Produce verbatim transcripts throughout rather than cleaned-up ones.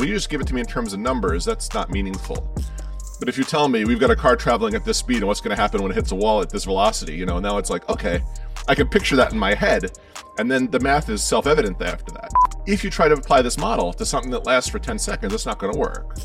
When you just give it to me in terms of numbers, that's not meaningful. But if you tell me we've got a car traveling at this speed and what's going to happen when it hits a wall at this velocity, you know, now it's like, okay, I can picture that in my head. And then the math is self-evident after that. If you try to apply this model to something that lasts for ten seconds, it's not going to work.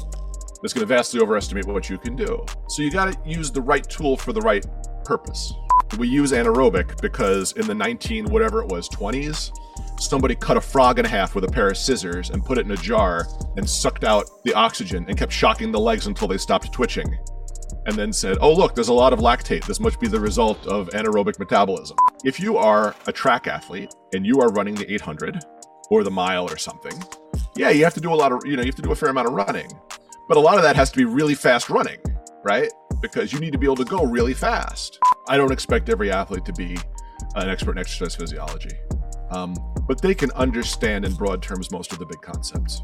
It's going to vastly overestimate what you can do. So you got to use the right tool for the right purpose. We use anaerobic because in the nineteen, whatever it was, twenties, somebody cut a frog in half with a pair of scissors and put it in a jar and sucked out the oxygen and kept shocking the legs until they stopped twitching. And then said, oh, look, there's a lot of lactate. This must be the result of anaerobic metabolism. If you are a track athlete and you are running the eight hundred or the mile or something, yeah, you have to do a lot of, you know, you have to do a fair amount of running. But a lot of that has to be really fast running, right? Because you need to be able to go really fast. I don't expect every athlete to be an expert in exercise physiology. Um, but they can understand in broad terms most of the big concepts.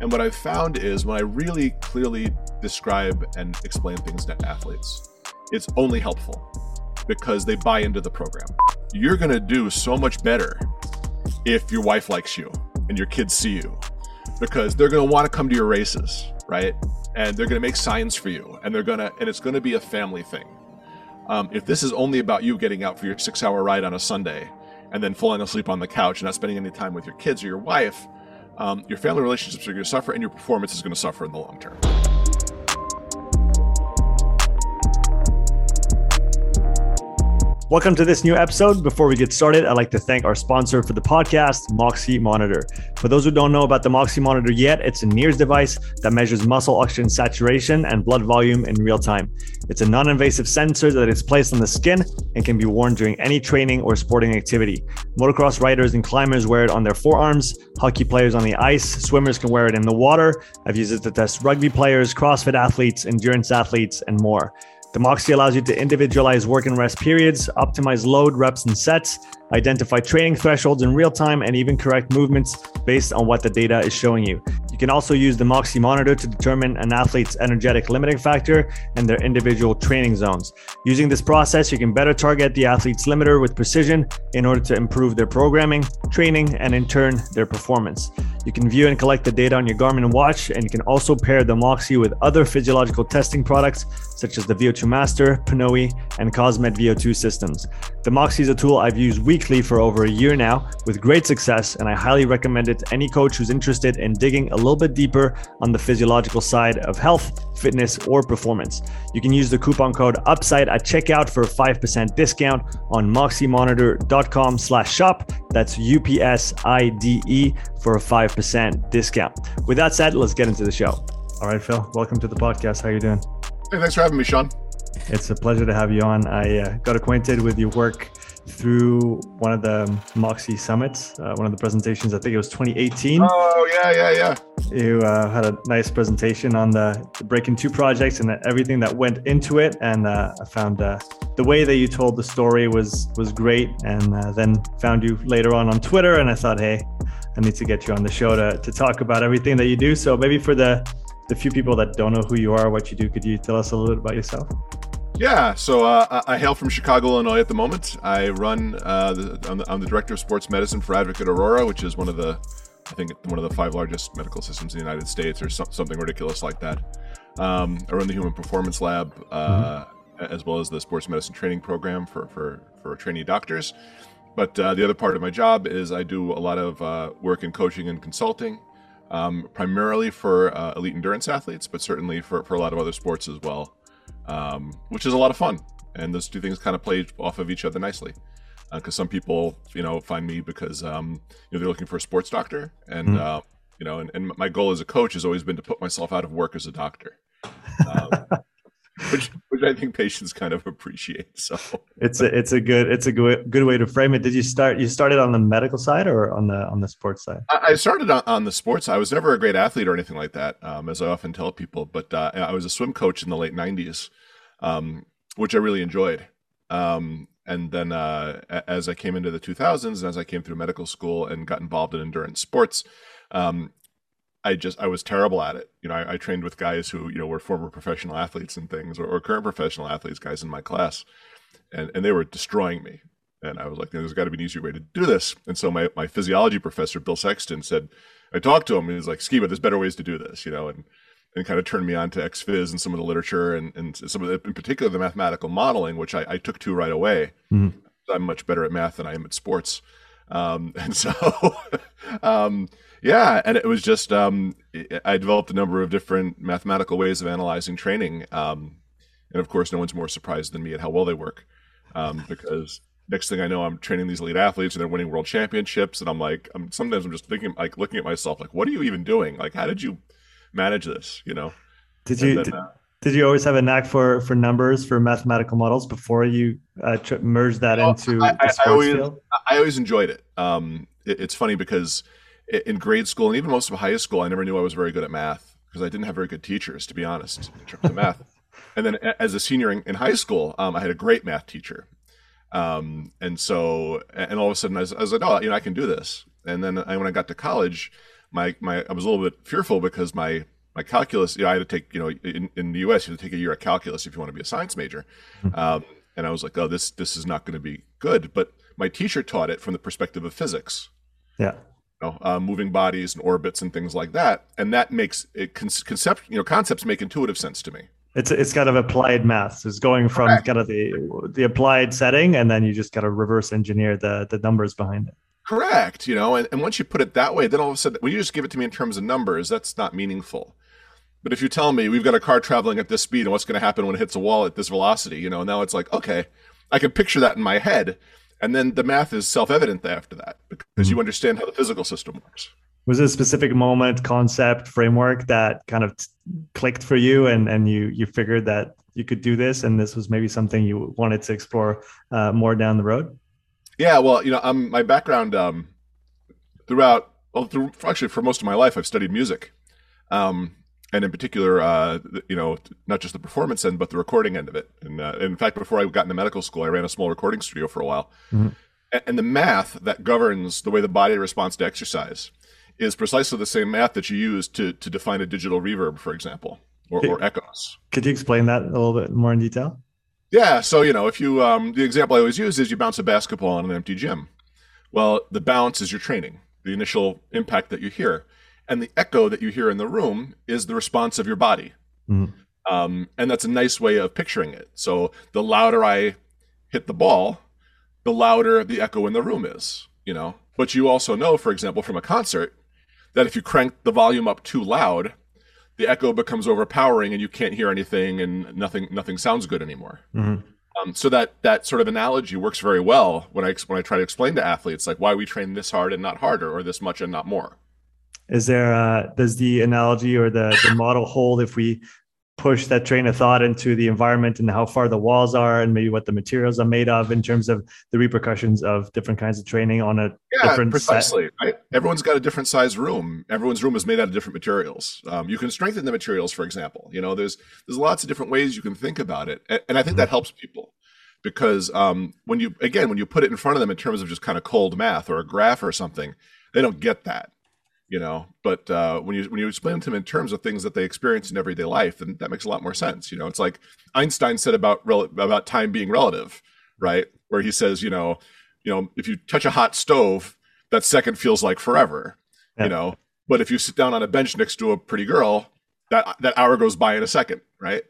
And what I've found is when I really clearly describe and explain things to athletes, it's only helpful because they buy into the program. You're gonna do so much better if your wife likes you and your kids see you, because they're gonna wanna come to your races, right? And they're gonna make signs for you, and they're gonna, and it's gonna be a family thing. Um, if this is only about you getting out for your six hour ride on a Sunday and then falling asleep on the couch and not spending any time with your kids or your wife, um, your family relationships are going to suffer and your performance is going to suffer in the long term. Welcome to this new episode. Before we get started, I'd like to thank our sponsor for the podcast, Moxie Monitor. For those who don't know about the Moxie Monitor yet, it's a NIRS device that measures muscle oxygen saturation and blood volume in real time. It's a non-invasive sensor that is placed on the skin and can be worn during any training or sporting activity. Motocross riders and climbers wear it on their forearms, hockey players on the ice, swimmers can wear it in the water. I've used it to test rugby players, CrossFit athletes, endurance athletes, and more. The Moxie allows you to individualize work and rest periods, optimize load, reps, and sets, identify training thresholds in real time, and even correct movements based on what the data is showing you. You can also use the Moxie Monitor to determine an athlete's energetic limiting factor and their individual training zones. Using this process, you can better target the athlete's limiter with precision in order to improve their programming, training, and in turn, their performance. You can view and collect the data on your Garmin watch, and you can also pair the Moxie with other physiological testing products, such as the V O two Master, Pnoe, and Cosmed V O two systems. The Moxie is a tool I've used weekly for over a year now with great success, and I highly recommend it to any coach who's interested in digging a little bit deeper on the physiological side of health, fitness, or performance. You can use the coupon code UPSIDE at checkout for a five percent discount on moxiemonitor.com slash shop. That's U P S I D E for a five percent discount. With that said, let's get into the show. All right, Phil, welcome to the podcast. How are you doing? Hey, thanks for having me, Sean. It's a pleasure to have you on. I uh, got acquainted with your work through one of the Moxie summits, uh, one of the presentations. I think it was twenty eighteen. Oh, yeah, yeah, yeah. You uh, had a nice presentation on the, the Breaking Two projects and the, everything that went into it. And uh, I found uh, the way that you told the story was was great. And uh, then found you later on on Twitter. And I thought, hey, I need to get you on the show to, to talk about everything that you do. So maybe for the, the few people that don't know who you are, what you do, could you tell us a little bit about yourself? Yeah, so uh, I hail from Chicago, Illinois at the moment. I run, uh, the, I'm, the, I'm the director of sports medicine for Advocate Aurora, which is one of the, I think one of the five largest medical systems in the United States or so, something ridiculous like that. Um, I run the Human Performance Lab, uh, mm-hmm. as well as the sports medicine training program for, for, for trainee doctors. But uh, the other part of my job is I do a lot of uh, work in coaching and consulting, um, primarily for uh, elite endurance athletes, but certainly for, for a lot of other sports as well. Um, which is a lot of fun, and those two things kind of play off of each other nicely, because uh, some people, you know, find me because um, you know they're looking for a sports doctor, and mm. uh, you know, and, and my goal as a coach has always been to put myself out of work as a doctor, um, which which I think patients kind of appreciate. So it's a it's a good it's a good good way to frame it. Did you start you started on the medical side or on the on the sports side? I, I started on, on the sports. I was never a great athlete or anything like that, um, as I often tell people. But uh, I was a swim coach in the late nineties. Um, which I really enjoyed. Um, and then uh, as I came into the two thousands and as I came through medical school and got involved in endurance sports, um, I just, I was terrible at it. You know, I, I trained with guys who, you know, were former professional athletes and things, or, or current professional athletes, guys in my class, and, and they were destroying me. And I was like, there's got to be an easier way to do this. And so my, my physiology professor, Bill Sexton, said, I talked to him and he's like, Skiba, there's better ways to do this, you know, and, and kind of turned me on to X-Phys and some of the literature and, and some of the, in particular, the mathematical modeling, which I, I took to right away. Mm-hmm. I'm much better at math than I am at sports. Um, and so, um, yeah, and it was just, um, I developed a number of different mathematical ways of analyzing training. Um, and of course, no one's more surprised than me at how well they work, um, because next thing I know, I'm training these elite athletes and they're winning world championships. And I'm like, I'm sometimes I'm just thinking, like looking at myself, like, what are you even doing? Like, how did you manage this? You know, did you, then, did, uh, did you always have a knack for, for numbers, for mathematical models before you uh, tr- merged that well, into I, the sports I always, field? I always enjoyed it. Um, it. It's funny because in grade school and even most of high school, I never knew I was very good at math because I didn't have very good teachers, to be honest, in terms of math. And then as a senior in, in high school, um, I had a great math teacher. Um, and so, and all of a sudden I was, I was like, oh, you know, I can do this. And then I, when I got to college, my, my, I was a little bit fearful because my, my calculus, you know, I had to take, you know, in, in the U S you had to take a year of calculus if you want to be a science major. Um, and I was like, oh, this, this is not going to be good. But my teacher taught it from the perspective of physics. Yeah. You know, uh, moving bodies and orbits and things like that. And that makes it con- concept, you know, concepts make intuitive sense to me. It's it's kind of applied math. So it's going from Correct. kind of the the applied setting, and then you just kind of reverse engineer the the numbers behind it. Correct. You know, and, and once you put it that way, then all of a sudden, when you just give it to me in terms of numbers, that's not meaningful. But if you tell me we've got a car traveling at this speed and what's going to happen when it hits a wall at this velocity, you know, now it's like, okay, I can picture that in my head. And then the math is self-evident after that because mm-hmm. you understand how the physical system works. Was it a specific moment, concept, framework that kind of t- clicked for you and, and you you figured that you could do this and this was maybe something you wanted to explore uh, more down the road? Yeah, well, you know, um, my background um, throughout, well, through, actually for most of my life, I've studied music. Um, and in particular, uh, you know, not just the performance end, but the recording end of it. And uh, in fact, before I got into medical school, I ran a small recording studio for a while. Mm-hmm. And the math that governs the way the body responds to exercise is precisely the same math that you use to to define a digital reverb, for example, or, could, or echoes. Could you explain that a little bit more in detail? Yeah, so you know, if you um, the example I always use is you bounce a basketball on an empty gym. Well, the bounce is your training, the initial impact that you hear, and the echo that you hear in the room is the response of your body, mm. um, and that's a nice way of picturing it. So the louder I hit the ball, the louder the echo in the room is. You know, but you also know, for example, from a concert, that if you crank the volume up too loud, the echo becomes overpowering and you can't hear anything and nothing nothing sounds good anymore. Mm-hmm. Um, so that that sort of analogy works very well when I when I try to explain to athletes like why we train this hard and not harder or this much and not more. Is there a, does the analogy or the, the model hold if we push that train of thought into the environment and how far the walls are and maybe what the materials are made of in terms of the repercussions of different kinds of training on a yeah, different precisely, set? Right? Everyone's got a different size room. Everyone's room is made out of different materials. Um, you can strengthen the materials, for example. You know, there's there's lots of different ways you can think about it. And, and I think mm-hmm. that helps people because um, when you, again, when you put it in front of them in terms of just kind of cold math or a graph or something, they don't get that. You know, but uh, when you when you explain to them in terms of things that they experience in everyday life, then that makes a lot more sense. You know, it's like Einstein said about rel- about time being relative, right? Where he says, you know, you know, if you touch a hot stove, that second feels like forever. Yeah. You know, but if you sit down on a bench next to a pretty girl, that that hour goes by in a second, right?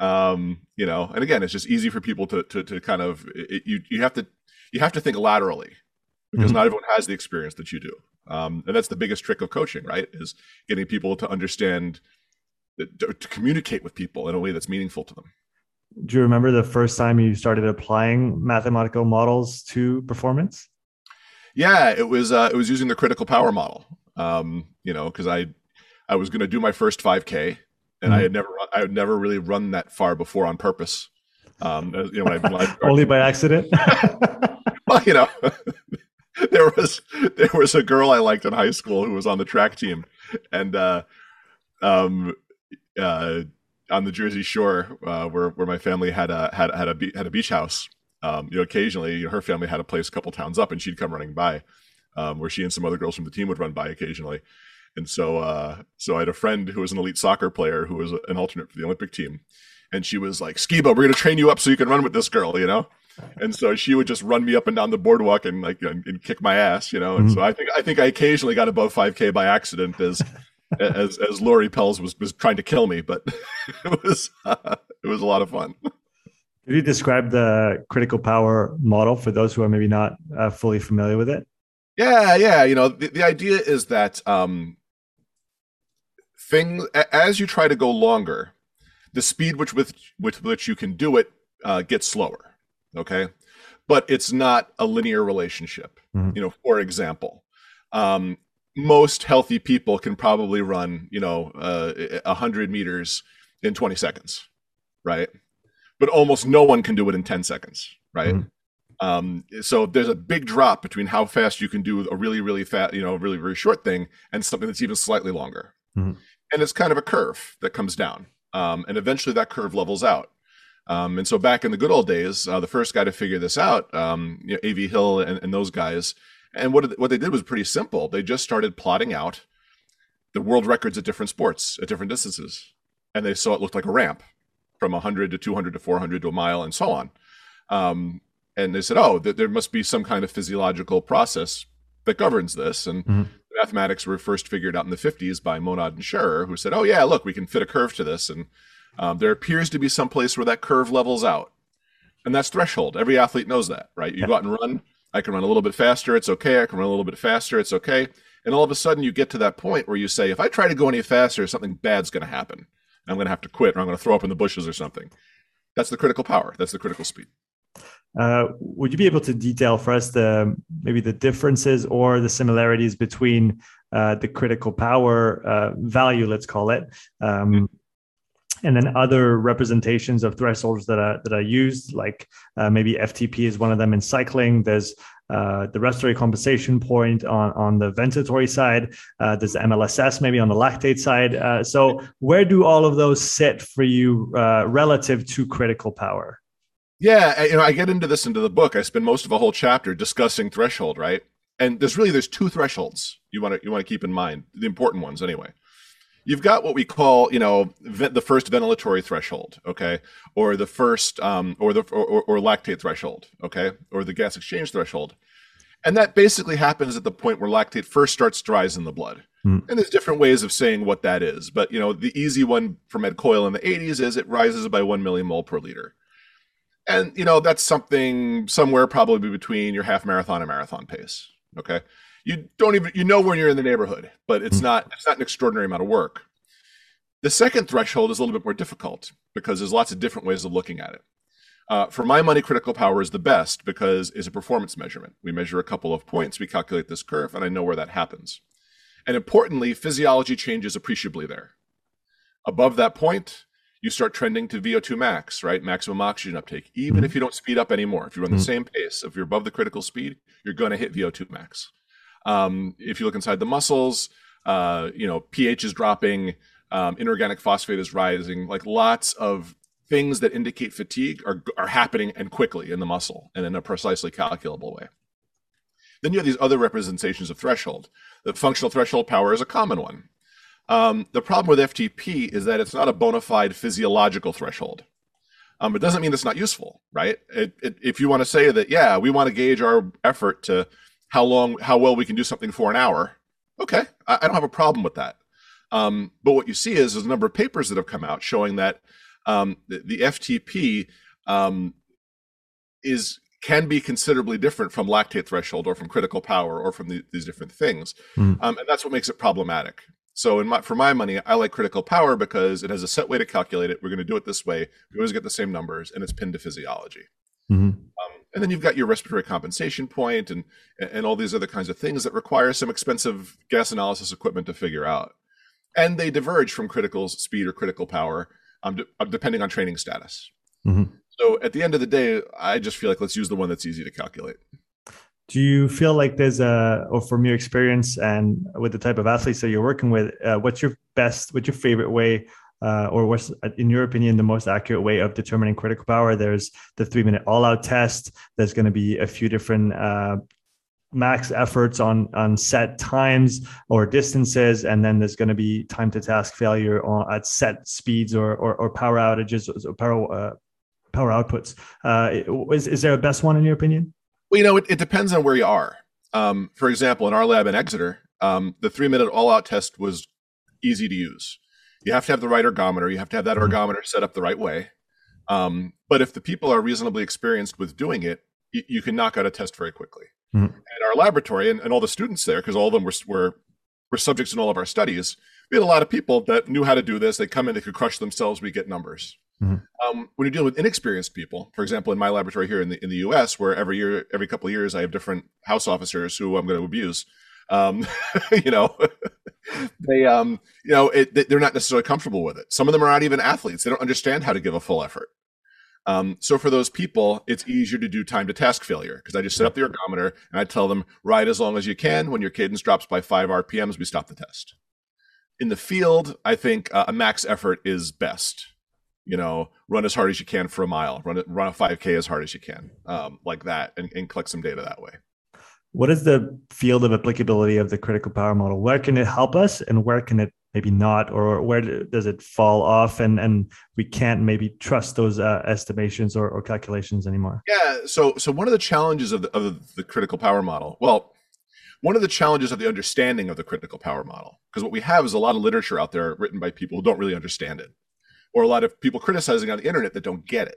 Um, you know, and again, it's just easy for people to to, to kind of it, you you have to you have to think laterally because mm-hmm. not everyone has the experience that you do. Um, and that's the biggest trick of coaching, right? Is getting people to understand, to, to communicate with people in a way that's meaningful to them. Do you remember the first time you started applying mathematical models to performance? Yeah, it was uh, it was using the critical power model. Um, you know, because I I was going to do my first five K, and mm-hmm. I had never I had never really run that far before on purpose. Um, you know, when I only by accident. Well, you know. There was there was a girl I liked in high school who was on the track team, and uh, um, uh, on the Jersey Shore, uh, where where my family had a had had a be- had a beach house. Um, you know, occasionally, you know, her family had a place a couple towns up, and she'd come running by, um, where she and some other girls from the team would run by occasionally. And so, uh, so I had a friend who was an elite soccer player who was an alternate for the Olympic team, and she was like, "Skiba, we're going to train you up so you can run with this girl," you know. And so she would just run me up and down the boardwalk and like and, and kick my ass, you know. And mm-hmm. so I think I think I occasionally got above five K by accident as as as Lori Pels was was trying to kill me, but it was uh, it was a lot of fun. Could you describe the critical power model for those who are maybe not uh, fully familiar with it? Yeah, yeah. You know, the, the idea is that um, things as you try to go longer, the speed which with with which you can do it uh, gets slower. Okay, but it's not a linear relationship. Mm-hmm. You know, for example, um, most healthy people can probably run, you know, a uh, hundred meters in twenty seconds, right? But almost no one can do it in ten seconds, right? Mm-hmm. Um, so there's a big drop between how fast you can do a really, really fat, you know, really, really short thing, and something that's even slightly longer. Mm-hmm. And it's kind of a curve that comes down, um, and eventually that curve levels out. Um, and so back in the good old days, uh, the first guy to figure this out, um, you know, A V. Hill and, and those guys, and what, what they did was pretty simple. They just started plotting out the world records at different sports, at different distances. And they saw it looked like a ramp from one hundred to two hundred to four hundred to a mile and so on. Um, and they said, oh, th- there must be some kind of physiological process that governs this. And mm-hmm. the mathematics were first figured out in the fifties by Monod and Scherer, who said, oh, yeah, look, we can fit a curve to this. And Um, there appears to be some place where that curve levels out, and that's threshold. Every athlete knows that, right? You yeah. go out and run. I can run a little bit faster. It's okay. I can run a little bit faster. It's okay. And all of a sudden you get to that point where you say, if I try to go any faster, something bad's going to happen. I'm going to have to quit, or I'm going to throw up in the bushes or something. That's the critical power. That's the critical speed. Uh, would you be able to detail for us the maybe the differences or the similarities between uh, the critical power uh, value, let's call it, um, mm-hmm. and then other representations of thresholds that are that are used, like uh, maybe F T P is one of them in cycling. There's uh, the respiratory compensation point on, on the ventilatory side. Uh, there's the M L S S maybe on the lactate side. Uh, so where do all of those sit for you uh, relative to critical power? Yeah, I, you know, I get into this into the book. I spend most of a whole chapter discussing threshold, right? And there's really there's two thresholds you want to you want to keep in mind, the important ones anyway. You've got what we call, you know, the first ventilatory threshold, okay, or the first, um, or the or, or lactate threshold, okay, or the gas exchange threshold, and that basically happens at the point where lactate first starts to rise in the blood. Mm. And there's different ways of saying what that is, but you know, the easy one from Ed Coyle in the eighties is it rises by one millimole per liter, and you know that's something somewhere probably between your half marathon and marathon pace, okay. You don't even, you know, when you're in the neighborhood, but it's not, it's not an extraordinary amount of work. The second threshold is a little bit more difficult because there's lots of different ways of looking at it. Uh, for my money, critical power is the best because it's a performance measurement. We measure a couple of points, we calculate this curve, and I know where that happens. And importantly, physiology changes appreciably there. Above that point, you start trending to V O two max, right? Maximum oxygen uptake. Even if you don't speed up anymore, if you run the same pace, if you're above the critical speed, you're going to hit V O two max. Um, if you look inside the muscles, uh, you know, pH is dropping, um, inorganic phosphate is rising, like lots of things that indicate fatigue are, are happening and quickly in the muscle and in a precisely calculable way. Then you have these other representations of threshold. The functional threshold power is a common one. Um, the problem with F T P is that it's not a bona fide physiological threshold. Um, it doesn't mean it's not useful, right? It, it, if you want to say that, yeah, we want to gauge our effort to how long, how well we can do something for an hour. Okay, I, I don't have a problem with that. Um, but what you see is there's a number of papers that have come out showing that um, the, the F T P um, is can be considerably different from lactate threshold or from critical power or from the, these different things. Mm. Um, and that's what makes it problematic. So in my, for my money, I like critical power because it has a set way to calculate it. We're gonna do it this way. We always get the same numbers and it's pinned to physiology. Mm-hmm. Um, and then you've got your respiratory compensation point and and all these other kinds of things that require some expensive gas analysis equipment to figure out. And they diverge from critical speed or critical power um, de- depending on training status. Mm-hmm. So at the end of the day, I just feel like let's use the one that's easy to calculate. Do you feel like there's a, or from your experience and with the type of athletes that you're working with, uh, what's your best, what's your favorite way Uh, or what's, in your opinion, the most accurate way of determining critical power? There's the three-minute all-out test. There's going to be a few different uh, max efforts on, on set times or distances, and then there's going to be time-to-task failure on, at set speeds or, or, or power outages or power uh, power outputs. Uh, is, is there a best one in your opinion? Well, you know, it, it depends on where you are. Um, for example, in our lab in Exeter, um, the three-minute all-out test was easy to use. You have to have the right ergometer. You have to have that ergometer set up the right way. Um, but if the people are reasonably experienced with doing it, you, you can knock out a test very quickly. Mm-hmm. And our laboratory and, and all the students there, because all of them were, were were subjects in all of our studies, we had a lot of people that knew how to do this. They come in, they could crush themselves. We get numbers. Mm-hmm. Um, when you're dealing with inexperienced people, for example, in my laboratory here in the in the U S, where every year, every couple of years, I have different house officers who I'm going to abuse. Um, you know, they, um, you know, it, they're not necessarily comfortable with it. Some of them are not even athletes. They don't understand how to give a full effort. Um, so for those people, it's easier to do time to task failure, because I just set up the ergometer and I tell them, ride as long as you can. When your cadence drops by five R P Ms, we stop the test. In the field, I think uh, a max effort is best. You know, run as hard as you can for a mile, run, run a five K as hard as you can, um, like that, and, and collect some data that way. What is the field of applicability of the critical power model? Where can it help us and where can it maybe not, or where does it fall off and, and we can't maybe trust those uh, estimations or, or calculations anymore? Yeah, so so one of the challenges of the, of the critical power model, well, one of the challenges of the understanding of the critical power model, because what we have is a lot of literature out there written by people who don't really understand it, or a lot of people criticizing on the internet that don't get it,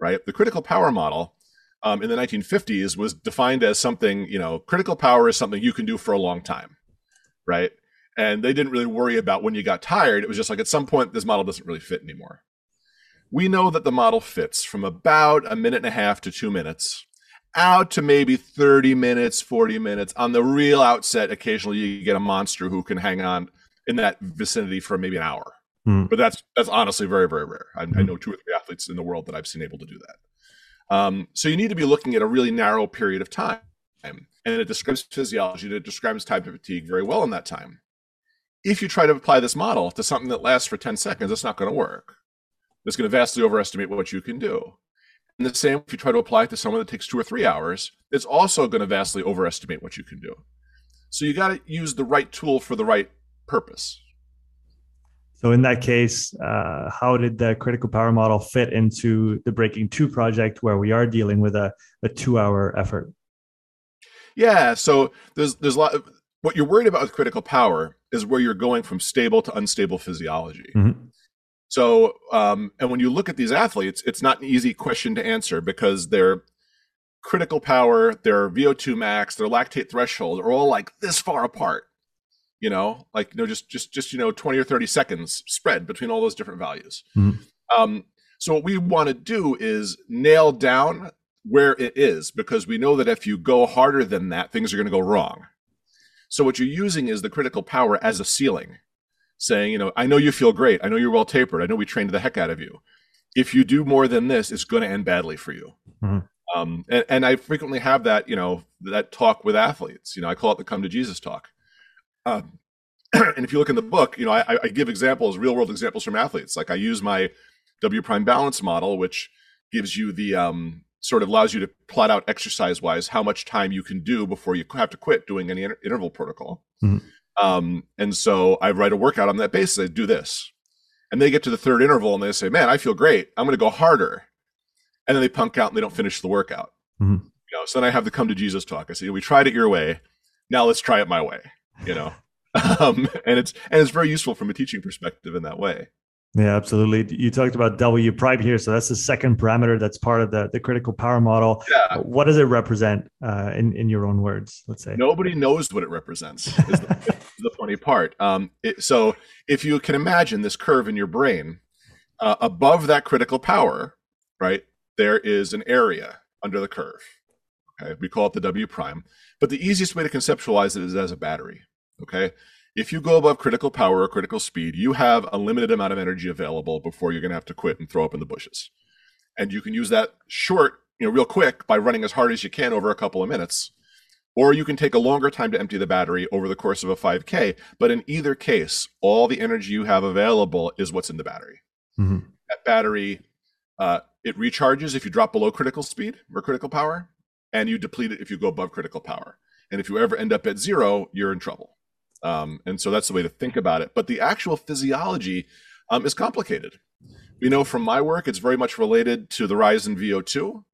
right? The critical power model Um, in the nineteen fifties was defined as something, you know, critical power is something you can do for a long time, right? And they didn't really worry about when you got tired. It was just like, at some point, this model doesn't really fit anymore. We know that the model fits from about a minute and a half to two minutes out to maybe thirty minutes, forty minutes. On the real outset, occasionally you get a monster who can hang on in that vicinity for maybe an hour. Mm. But that's that's honestly very, very rare. I, mm. I know two or three athletes in the world that I've seen able to do that. Um, so you need to be looking at a really narrow period of time, and it describes physiology, and it describes time to fatigue very well in that time. If you try to apply this model to something that lasts for ten seconds, it's not going to work. It's going to vastly overestimate what you can do. And the same, if you try to apply it to someone that takes two or three hours, it's also going to vastly overestimate what you can do. So you got to use the right tool for the right purpose. So in that case, uh, how did the critical power model fit into the Breaking Two project, where we are dealing with a, a two-hour effort? Yeah, so there's there's a lot of, what you're worried about with critical power is where you're going from stable to unstable physiology. Mm-hmm. So um, and when you look at these athletes, it's not an easy question to answer, because their critical power, their V O two max, their lactate threshold are all like this far apart. You know, like, you know, just, just, just, you know, twenty or thirty seconds spread between all those different values. Mm-hmm. Um, so what we want to do is nail down where it is, because we know that if you go harder than that, things are going to go wrong. So what you're using is the critical power as a ceiling, saying, you know, I know you feel great. I know you're well tapered. I know we trained the heck out of you. If you do more than this, it's going to end badly for you. Mm-hmm. Um, and, and I frequently have that, you know, that talk with athletes. You know, I call it the come to Jesus talk. Uh, and if you look in the book, you know, I, I give examples, real world examples from athletes. Like I use my W prime balance model, which gives you the um, sort of allows you to plot out exercise wise how much time you can do before you have to quit doing any inter- interval protocol. Mm-hmm. Um, and so I write a workout on that basis. I do this, and they get to the third interval and they say, "Man, I feel great. I'm going to go harder," and then they punk out and they don't finish the workout. Mm-hmm. You know, so then I have the come to Jesus talk. I say, "We tried it your way. Now let's try it my way." You know, um, and it's and it's very useful from a teaching perspective in that way. Yeah, absolutely. You talked about W prime here, so that's the second parameter that's part of the, the critical power model. Yeah. What does it represent uh, in in your own words? Let's say nobody knows what it represents. Is the, the funny part. Um, it, so if you can imagine this curve in your brain, uh, above that critical power, right, there is an area under the curve. Okay, we call it the W prime, but the easiest way to conceptualize it is as a battery. Okay, if you go above critical power or critical speed, you have a limited amount of energy available before you're going to have to quit and throw up in the bushes, and you can use that short, you know, real quick by running as hard as you can over a couple of minutes, or you can take a longer time to empty the battery over the course of a five K. But in either case, all the energy you have available is what's in the battery. Mm-hmm. That battery, uh, it recharges if you drop below critical speed or critical power. And you deplete it if you go above critical power. And if you ever end up at zero, you're in trouble. Um, and so that's the way to think about it. But the actual physiology um, is complicated. We know from my work, it's very much related to the rise in V O two.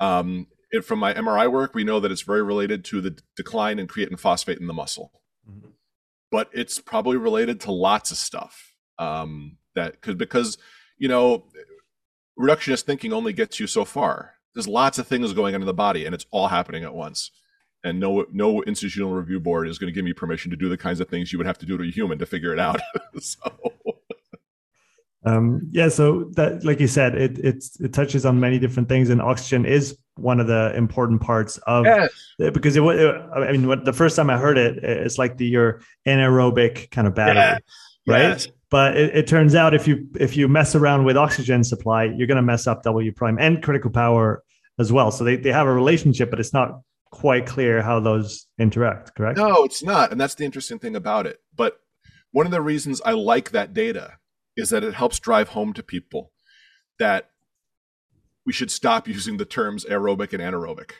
Um, and from my M R I work, we know that it's very related to the decline in creatine phosphate in the muscle. Mm-hmm. But it's probably related to lots of stuff um, that could, because, you know, reductionist thinking only gets you so far. There's lots of things going on in the body and it's all happening at once. And no, no institutional review board is going to give me permission to do the kinds of things you would have to do to a human to figure it out. so. Um, yeah, so that, like you said, it, it's, it touches on many different things, and oxygen is one of the important parts of yes. it, because it, it, I mean, what, the first time I heard it, it's like the, your anaerobic kind of battery, yes. right? Yes. But it, it turns out if you, if you mess around with oxygen supply, you're going to mess up W prime and critical power as well. So they, they have a relationship, but it's not quite clear how those interact, correct? No, it's not. And that's the interesting thing about it. But one of the reasons I like that data is that it helps drive home to people that we should stop using the terms aerobic and anaerobic,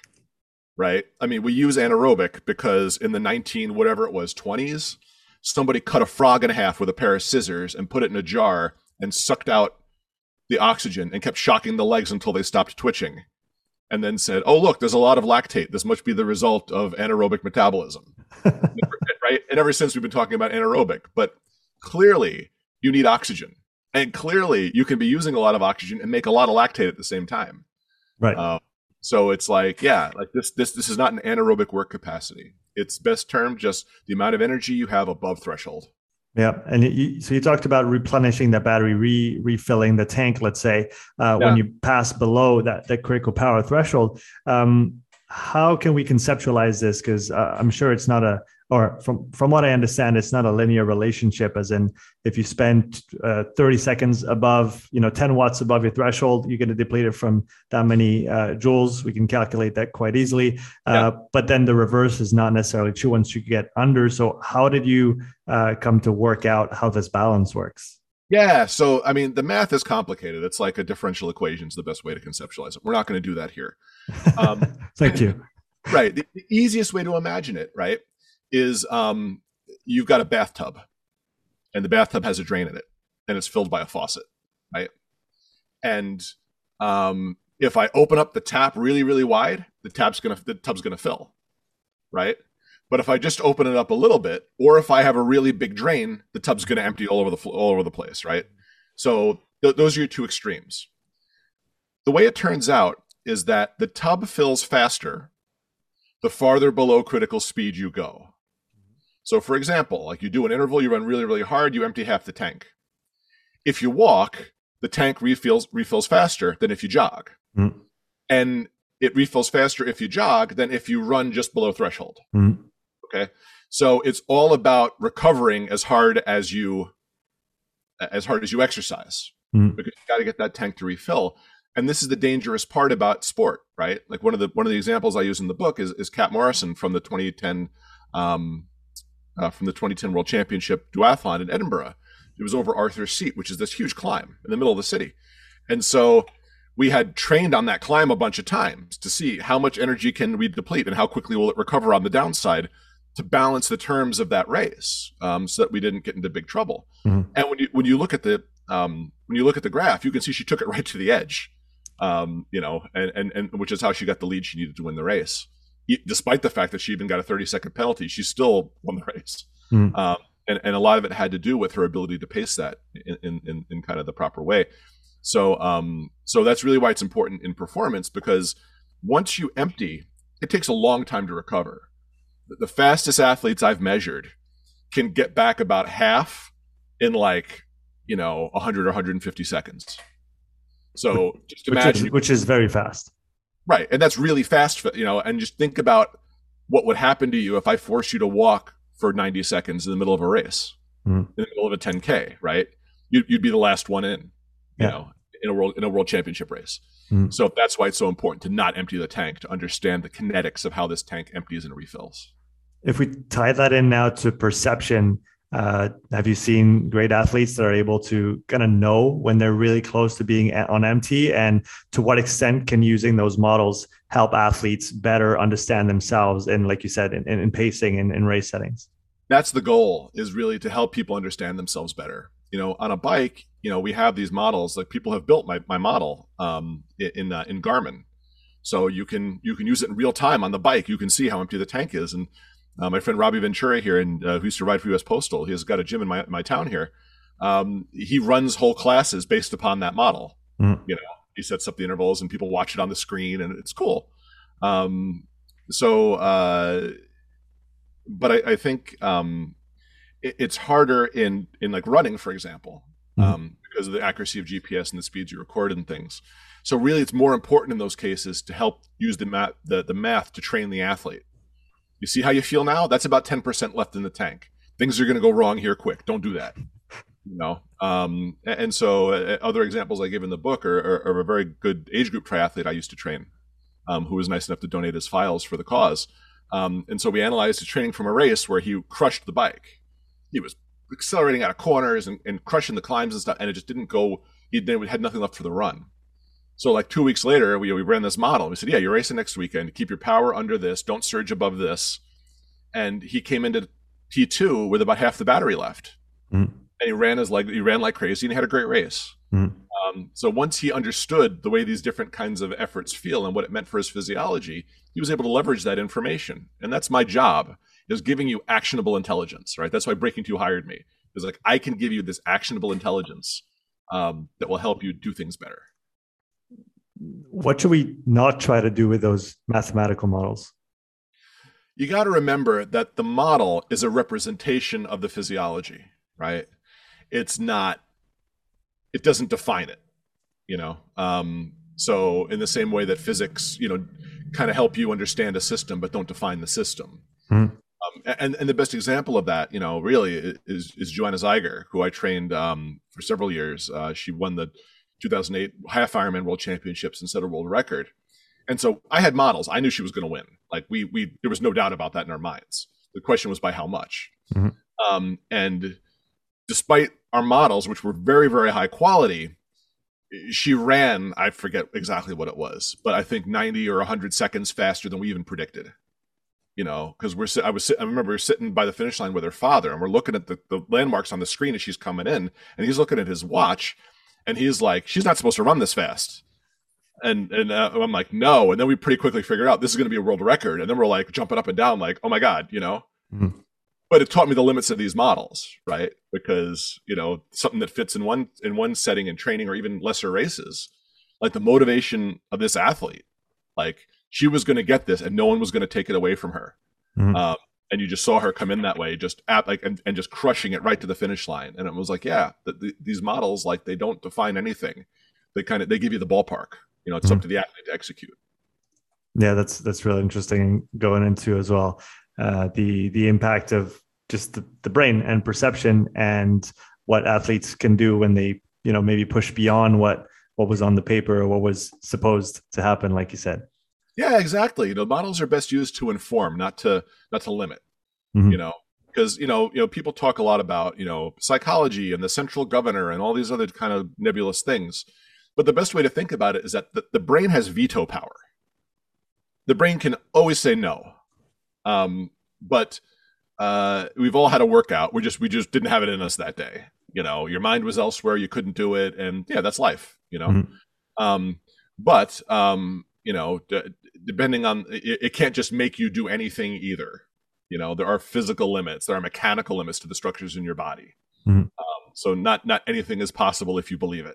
right? I mean, we use anaerobic because in the nineteen, whatever it was, twenties, somebody cut a frog in half with a pair of scissors and put it in a jar and sucked out the oxygen and kept shocking the legs until they stopped twitching. And then said, oh, look, there's a lot of lactate. This must be the result of anaerobic metabolism, right? And ever since we've been talking about anaerobic, but clearly, you need oxygen, and clearly you can be using a lot of oxygen and make a lot of lactate at the same time. Right. Uh, so it's like, yeah, like this, this, this is not an anaerobic work capacity. It's best term, just the amount of energy you have above threshold. Yeah. And you, so you talked about replenishing that battery, re, refilling the tank, let's say, uh, yeah. when you pass below that, that critical power threshold. Um, how can we conceptualize this? Because uh, I'm sure it's not a, or from, from what I understand, it's not a linear relationship, as in if you spend uh, thirty seconds above, you know, ten watts above your threshold, you're going to deplete it from that many uh, joules. We can calculate that quite easily. Uh, yeah. But then the reverse is not necessarily true once you get under. So how did you uh, come to work out how this balance works? Yeah. So, I mean, the math is complicated. It's like a differential equation is the best way to conceptualize it. We're not going to do that here. Um, Thank you. Right. The, the easiest way to imagine it, right, is um, you've got a bathtub, and the bathtub has a drain in it, and it's filled by a faucet, right? And um, if I open up the tap really, really wide, the tap's gonna, the tub's gonna fill, right? But if I just open it up a little bit, or if I have a really big drain, the tub's gonna empty all over the all over the place, right? So th- those are your two extremes. The way it turns out is that the tub fills faster the farther below critical speed you go. So for example, like you do an interval, you run really, really hard, you empty half the tank. If you walk, the tank refills refills faster than if you jog. Mm. And it refills faster if you jog than if you run just below threshold. Mm. Okay. So it's all about recovering as hard as you as hard as you exercise. Mm. Because you got to get that tank to refill. And this is the dangerous part about sport, right? Like one of the one of the examples I use in the book is is Kat Morrison from the twenty ten um Uh, from the twenty ten World Championship Duathlon in Edinburgh. It was over Arthur's Seat, which is this huge climb in the middle of the city. And so we had trained on that climb a bunch of times to see how much energy can we deplete and how quickly will it recover on the downside to balance the terms of that race, um, so that we didn't get into big trouble. Mm-hmm. And when you when you look at the um, when you look at the graph, you can see she took it right to the edge, um, you know, and, and and which is how she got the lead she needed to win the race. Despite the fact that she even got a thirty second penalty, she still won the race. Mm. Um, and, and a lot of it had to do with her ability to pace that in, in, in kind of the proper way. So, um, so that's really why it's important in performance, because once you empty, it takes a long time to recover. The fastest athletes I've measured can get back about half in like, you know, one hundred or one hundred fifty seconds. So just imagine. Which is, which is very fast. Right. And that's really fast, you know, and just think about what would happen to you if I force you to walk for ninety seconds in the middle of a race, mm. in the middle of a ten K, right? You'd, you'd be the last one in, you yeah. know, in a world, in a world championship race. Mm. So that's why it's so important to not empty the tank, to understand the kinetics of how this tank empties and refills. If we tie that in now to perception, uh, have you seen great athletes that are able to kind of know when they're really close to being on empty, and to what extent can using those models help athletes better understand themselves? And like you said, in, in pacing and in race settings, that's the goal, is really to help people understand themselves better you know, on a bike, you know, we have these models, like people have built my, my model um, in uh, in Garmin. So you can you can use it in real time on the bike. You can see how empty the tank is. And uh, my friend Robbie Ventura here, and uh, who used to ride for U S Postal, he has got a gym in my my town here. Um, he runs whole classes based upon that model. Mm. You know, he sets up the intervals, and people watch it on the screen, and it's cool. Um, so, uh, but I, I think um, it, it's harder in in like running, for example, mm. um, because of the accuracy of G P S and the speeds you record and things. So really, it's more important in those cases to help use the math, the, the math to train the athlete. You see how you feel now? That's about ten percent left in the tank. Things are going to go wrong here quick. Don't do that. You know. Um, and so uh, other examples I give in the book are, are, are a very good age group triathlete I used to train, um, who was nice enough to donate his files for the cause. Um, and so we analyzed his training from a race where he crushed the bike. He was accelerating out of corners and, and crushing the climbs and stuff, and it just didn't go. He didn't, had nothing left for the run. So like two weeks later, we, we ran this model. We said, yeah, you're racing next weekend. Keep your power under this. Don't surge above this. And he came into T two with about half the battery left. Mm. And he ran his leg, he ran like crazy, and he had a great race. Mm. Um, so once he understood the way these different kinds of efforts feel and what it meant for his physiology, he was able to leverage that information. And that's my job, is giving you actionable intelligence, right? That's why Breaking Two hired me. It's like, I can give you this actionable intelligence um, that will help you do things better. What should we not try to do with those mathematical models? You got to remember that the model is a representation of the physiology, right? It's not, it doesn't define it, you know? Um, so in the same way that physics, you know, kind of help you understand a system, but don't define the system. Hmm. Um, and, and the best example of that, you know, really is, is Joanna Zeiger, who I trained um, for several years. Uh, she won the two thousand eight half Ironman World Championships and set a world record. And so I had models. I knew she was going to win. Like we, we, there was no doubt about that in our minds. The question was by how much. Mm-hmm. Um, and despite our models, which were very, very high quality, she ran, I forget exactly what it was, but I think ninety or a hundred seconds faster than we even predicted, you know, cause we're, I was, I remember we were sitting by the finish line with her father, and we're looking at the, the landmarks on the screen as she's coming in, and he's looking at his watch. And he's like, she's not supposed to run this fast. And and uh, I'm like, no. And then we pretty quickly figured out this is going to be a world record. And then we're like jumping up and down like, oh my God, you know. Mm-hmm. But it taught me the limits of these models, right? Because, you know, something that fits in one in one setting in training or even lesser races, like the motivation of this athlete, like she was going to get this and no one was going to take it away from her. Mm-hmm. Um, and you just saw her come in that way, just at, like and, and just crushing it right to the finish line. And it was like, yeah, the, the, these models, like they don't define anything. They kind of, they give you the ballpark, you know, it's mm-hmm. up to the athlete to execute. Yeah, that's, that's really interesting going into as well. Uh, the, the impact of just the, the brain and perception and what athletes can do when they, you know, maybe push beyond what, what was on the paper or what was supposed to happen, like you said. Yeah, exactly. You know, models are best used to inform, not to not to limit. Mm-hmm. You know, because you know, you know, people talk a lot about you know psychology and the central governor and all these other kind of nebulous things, but the best way to think about it is that the, the brain has veto power. The brain can always say no, um, but uh, we've all had a workout. We just we just didn't have it in us that day. You know, your mind was elsewhere. You couldn't do it, and yeah, that's life. You know, mm-hmm. um, but um, you know. D- Depending on, it can't just make you do anything either. You know, there are physical limits, there are mechanical limits to the structures in your body. Mm-hmm. Um, so not not anything is possible if you believe it.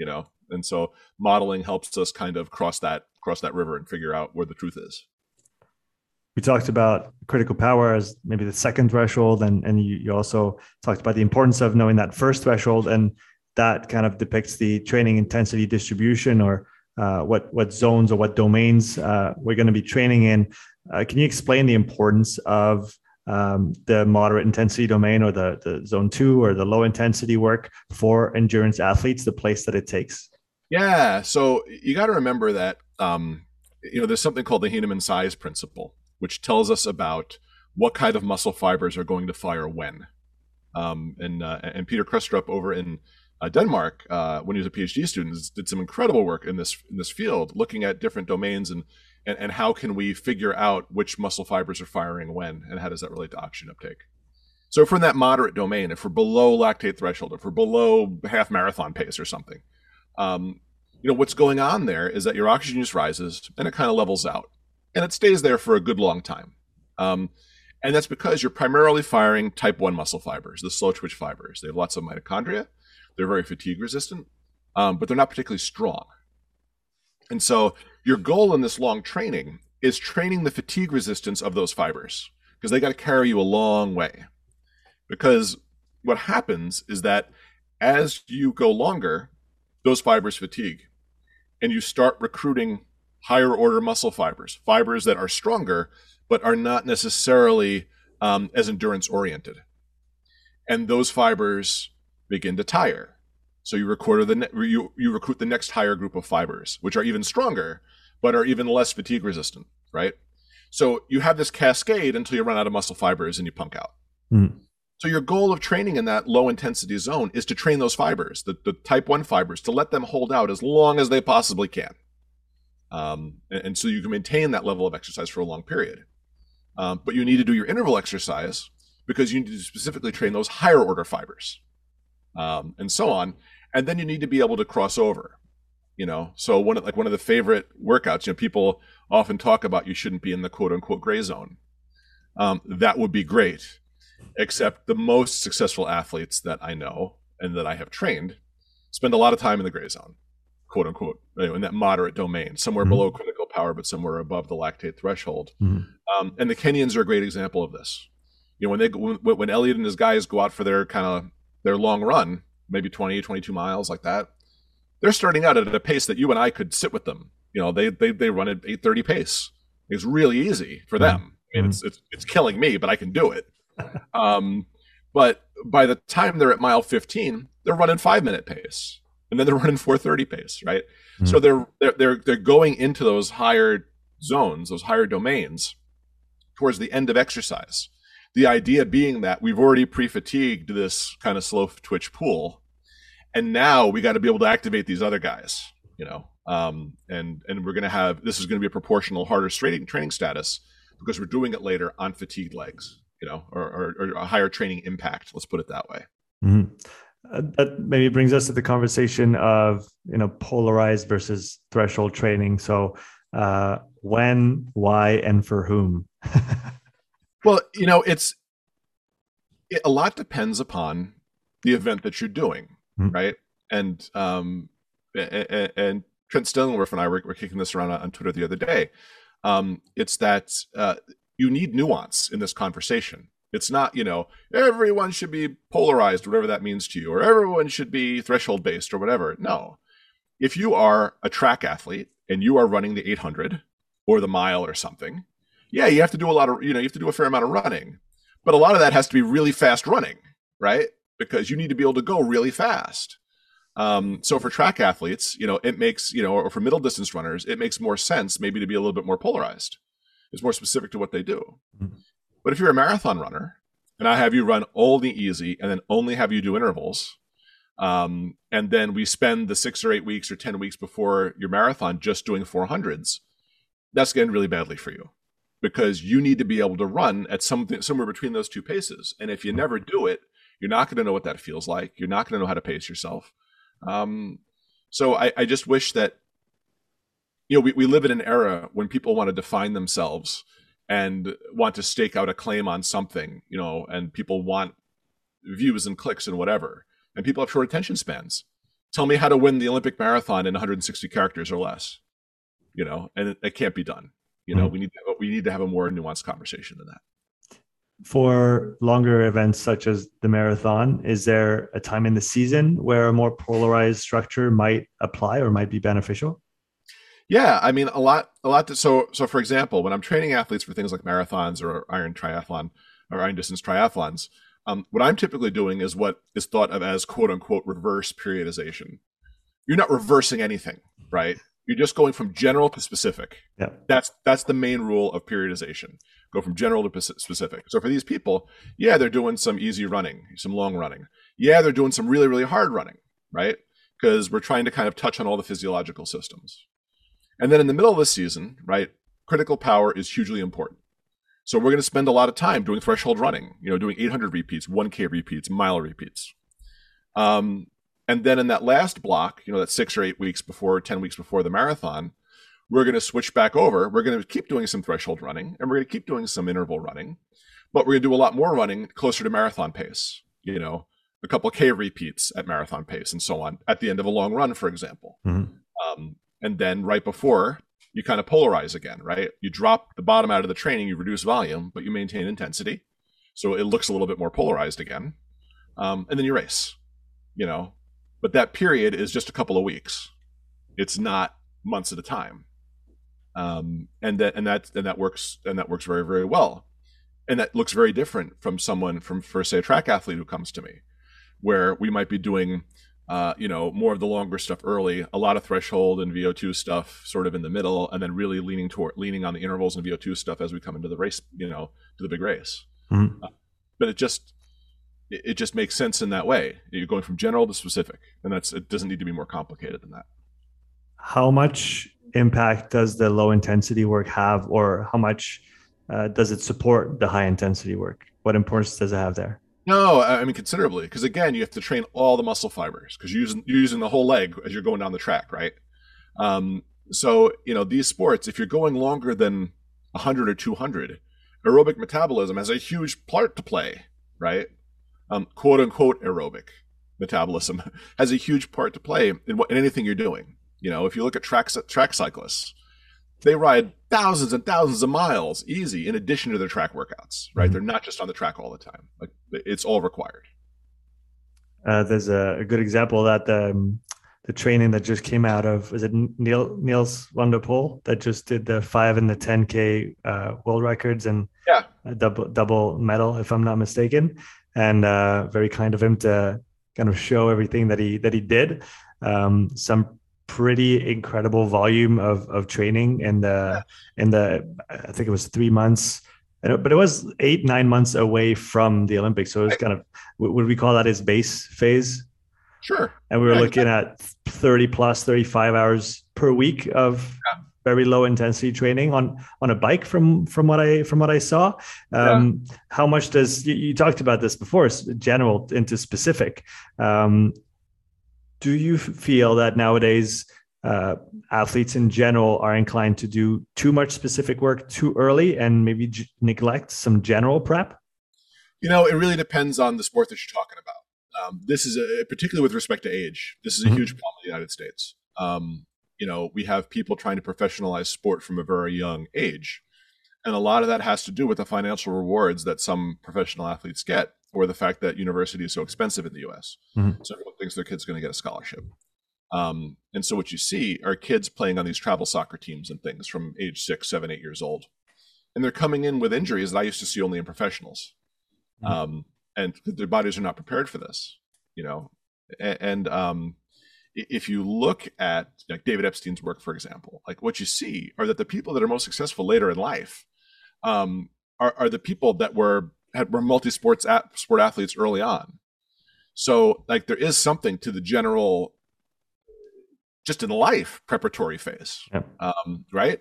You know, and so modeling helps us kind of cross that cross that river and figure out where the truth is. We talked about critical power as maybe the second threshold, and and you, you also talked about the importance of knowing that first threshold, and that kind of depicts the training intensity distribution or. Uh, what what zones or what domains uh, we're going to be training in. Uh, can you explain the importance of um, the moderate intensity domain or the, the zone two or the low intensity work for endurance athletes, the place that it takes? Yeah. So you got to remember that, um, you know, there's something called the Hahnemann size principle, which tells us about what kind of muscle fibers are going to fire when. Um, and, uh, and Peter Krustrup over in Uh, Denmark, uh, when he was a PhD student, did some incredible work in this in this field, looking at different domains and, and and how can we figure out which muscle fibers are firing when, and how does that relate to oxygen uptake. So if we're in that moderate domain, if we're below lactate threshold, if we're below half marathon pace or something, um, you know, what's going on there is that your oxygen use rises and it kind of levels out and it stays there for a good long time. Um, and that's because you're primarily firing type one muscle fibers, the slow twitch fibers. They have lots of mitochondria. They're very fatigue resistant, um, but they're not particularly strong. And so your goal in this long training is training the fatigue resistance of those fibers because they got to carry you a long way. Because what happens is that as you go longer, those fibers fatigue and you start recruiting higher order muscle fibers, fibers that are stronger, but are not necessarily um, as endurance oriented. And those fibers begin to tire. So you, the you, you recruit the next higher group of fibers, which are even stronger, but are even less fatigue resistant, right? So you have this cascade until you run out of muscle fibers and you punk out. Mm. So your goal of training in that low intensity zone is to train those fibers, the, the type one fibers, to let them hold out as long as they possibly can. Um, and, and so you can maintain that level of exercise for a long period. Um, but you need to do your interval exercise because you need to specifically train those higher order fibers um, and so on. And then you need to be able to cross over, you know? So one of, like one of the favorite workouts, you know, people often talk about you shouldn't be in the quote unquote gray zone. Um, that would be great. Except the most successful athletes that I know and that I have trained spend a lot of time in the gray zone, quote unquote, in that moderate domain, somewhere mm-hmm. below critical power, but somewhere above the lactate threshold. Mm-hmm. Um, and the Kenyans are a great example of this. You know, when they when, when Elliot and his guys go out for their kind of their long run, maybe twenty, twenty-two miles like that, they're starting out at a pace that you and I could sit with them. You know, they they they run at eight thirty pace. It's really easy for them. I mean, mm-hmm. it's, it's it's killing me, but I can do it. Um, but by the time they're at mile fifteen, they're running five minute pace and then they're running four thirty pace. Right. Mm-hmm. So they're, they're, they're, they're going into those higher zones, those higher domains towards the end of exercise. The idea being that we've already pre-fatigued this kind of slow twitch pool. And now we got to be able to activate these other guys, you know, um, and, and we're going to have, this is going to be a proportional harder training training status because we're doing it later on fatigued legs. You know, or, or, or a higher training impact. Let's put it that way. Mm-hmm. Uh, that maybe brings us to the conversation of, you know, polarized versus threshold training. So uh, when, why, and for whom? Well, you know, it's, it, a lot depends upon the event that you're doing, mm-hmm. right? And, um, and, and Trent Stellingworth and I were, were kicking this around on, on Twitter the other day. Um, it's that, uh, you need nuance in this conversation. It's not, you know, everyone should be polarized, whatever that means to you, or everyone should be threshold based or whatever. No. If you are a track athlete and you are running the eight hundred or the mile or something, yeah, you have to do a lot of, you know, you have to do a fair amount of running, but a lot of that has to be really fast running, right? Because you need to be able to go really fast. Um, so for track athletes, you know, it makes, you know, or for middle distance runners, it makes more sense maybe to be a little bit more polarized. It's more specific to what they do. But if you're a marathon runner and I have you run only easy and then only have you do intervals, um, and then we spend the six or eight weeks or ten weeks before your marathon just doing four hundreds, that's going to end really badly for you because you need to be able to run at something somewhere between those two paces. And if you never do it, you're not going to know what that feels like. You're not going to know how to pace yourself. Um, so I, I just wish that, you know, we, we live in an era when people want to define themselves and want to stake out a claim on something, you know, and people want views and clicks and whatever. And people have short attention spans. Tell me how to win the Olympic marathon in one hundred sixty characters or less, you know, and it, it can't be done. You know, we need to, we need to have a more nuanced conversation than that. For longer events such as the marathon, is there a time in the season where a more polarized structure might apply or might be beneficial? Yeah, I mean, a lot, a lot. To, so, so for example, when I'm training athletes for things like marathons or iron triathlon or iron distance triathlons, um, what I'm typically doing is what is thought of as quote unquote reverse periodization. You're not reversing anything, right? You're just going from general to specific. Yeah. That's, that's the main rule of periodization. Go from general to specific. So for these people, yeah, they're doing some easy running, some long running. Yeah, they're doing some really, really hard running, right? Because we're trying to kind of touch on all the physiological systems. And then in the middle of the season, right, critical power is hugely important. So we're going to spend a lot of time doing threshold running, you know, doing eight hundred repeats, one K repeats, mile repeats. Um, and then in that last block, you know, that six or eight weeks before, ten weeks before the marathon, we're going to switch back over. We're going to keep doing some threshold running, and we're going to keep doing some interval running, but we're going to do a lot more running closer to marathon pace, you know, a couple K repeats at marathon pace and so on at the end of a long run, for example. Mm-hmm. Um, and then right before, you kind of polarize again, right? You drop the bottom out of the training, you reduce volume, but you maintain intensity. So it looks a little bit more polarized again. Um, and then you race, you know, but that period is just a couple of weeks. It's not months at a time. Um, and that, and that, and that works, and that works very, very well. And that looks very different from someone from, for say, a track athlete who comes to me, where we might be doing, uh, you know, more of the longer stuff early, a lot of threshold and V O two stuff sort of in the middle, and then really leaning toward leaning on the intervals and V O two stuff as we come into the race, you know, to the big race. Mm-hmm. uh, but it just, it, it just makes sense in that way. You're going from general to specific, and that's, it doesn't need to be more complicated than that. How much impact does the low intensity work have, or how much uh, does it support the high intensity work? What importance does it have there? No, I mean, considerably, because again, you have to train all the muscle fibers, because you're using, you're using the whole leg as you're going down the track, right? Um, so, you know, these sports, if you're going longer than one hundred or two hundred, aerobic metabolism has a huge part to play, right? Um, quote unquote aerobic metabolism has a huge part to play in, what, in anything you're doing. You know, if you look at track, track cyclists, they ride thousands and thousands of miles easy in addition to their track workouts, right? Mm-hmm. They're not just on the track all the time. Like, it's all required. Uh, there's a, a good example of that, the, um, the training that just came out of, is it Niels, Niels Van der Poel that just did the five and the ten K uh, world records and yeah. a double, double medal, if I'm not mistaken. And uh, very kind of him to kind of show everything that he, that he did. Um, some pretty incredible volume of of training in the in the I think it was three months, but it was eight nine months away from the Olympics, so it was kind of, would we call that his base phase? Sure. And we were yeah, looking exactly. at thirty plus thirty-five hours per week of yeah. very low intensity training on on a bike, from from what I from what I saw. Um yeah. How much does you, you talked about this before, general into specific. um Do you feel that nowadays uh, athletes in general are inclined to do too much specific work too early and maybe g- neglect some general prep? You know, it really depends on the sport that you're talking about. Um, this is a, particularly with respect to age. This is a huge problem in the United States. Um, you know, we have people trying to professionalize sport from a very young age. And a lot of that has to do with the financial rewards that some professional athletes get, or the fact that university is so expensive in the U S. Mm-hmm. So everyone thinks their kid's going to get a scholarship. Um, and so what you see are kids playing on these travel soccer teams and things from age six, seven, eight years old. And they're coming in with injuries that I used to see only in professionals. Mm-hmm. Um, and their bodies are not prepared for this, you know. And, and um, if you look at like David Epstein's work, for example, like what you see are that the people that are most successful later in life um, are, are the people that were Had, were multi-sports at, sport athletes early on. So like there is something to the general, just in life, preparatory phase, yeah. um, right?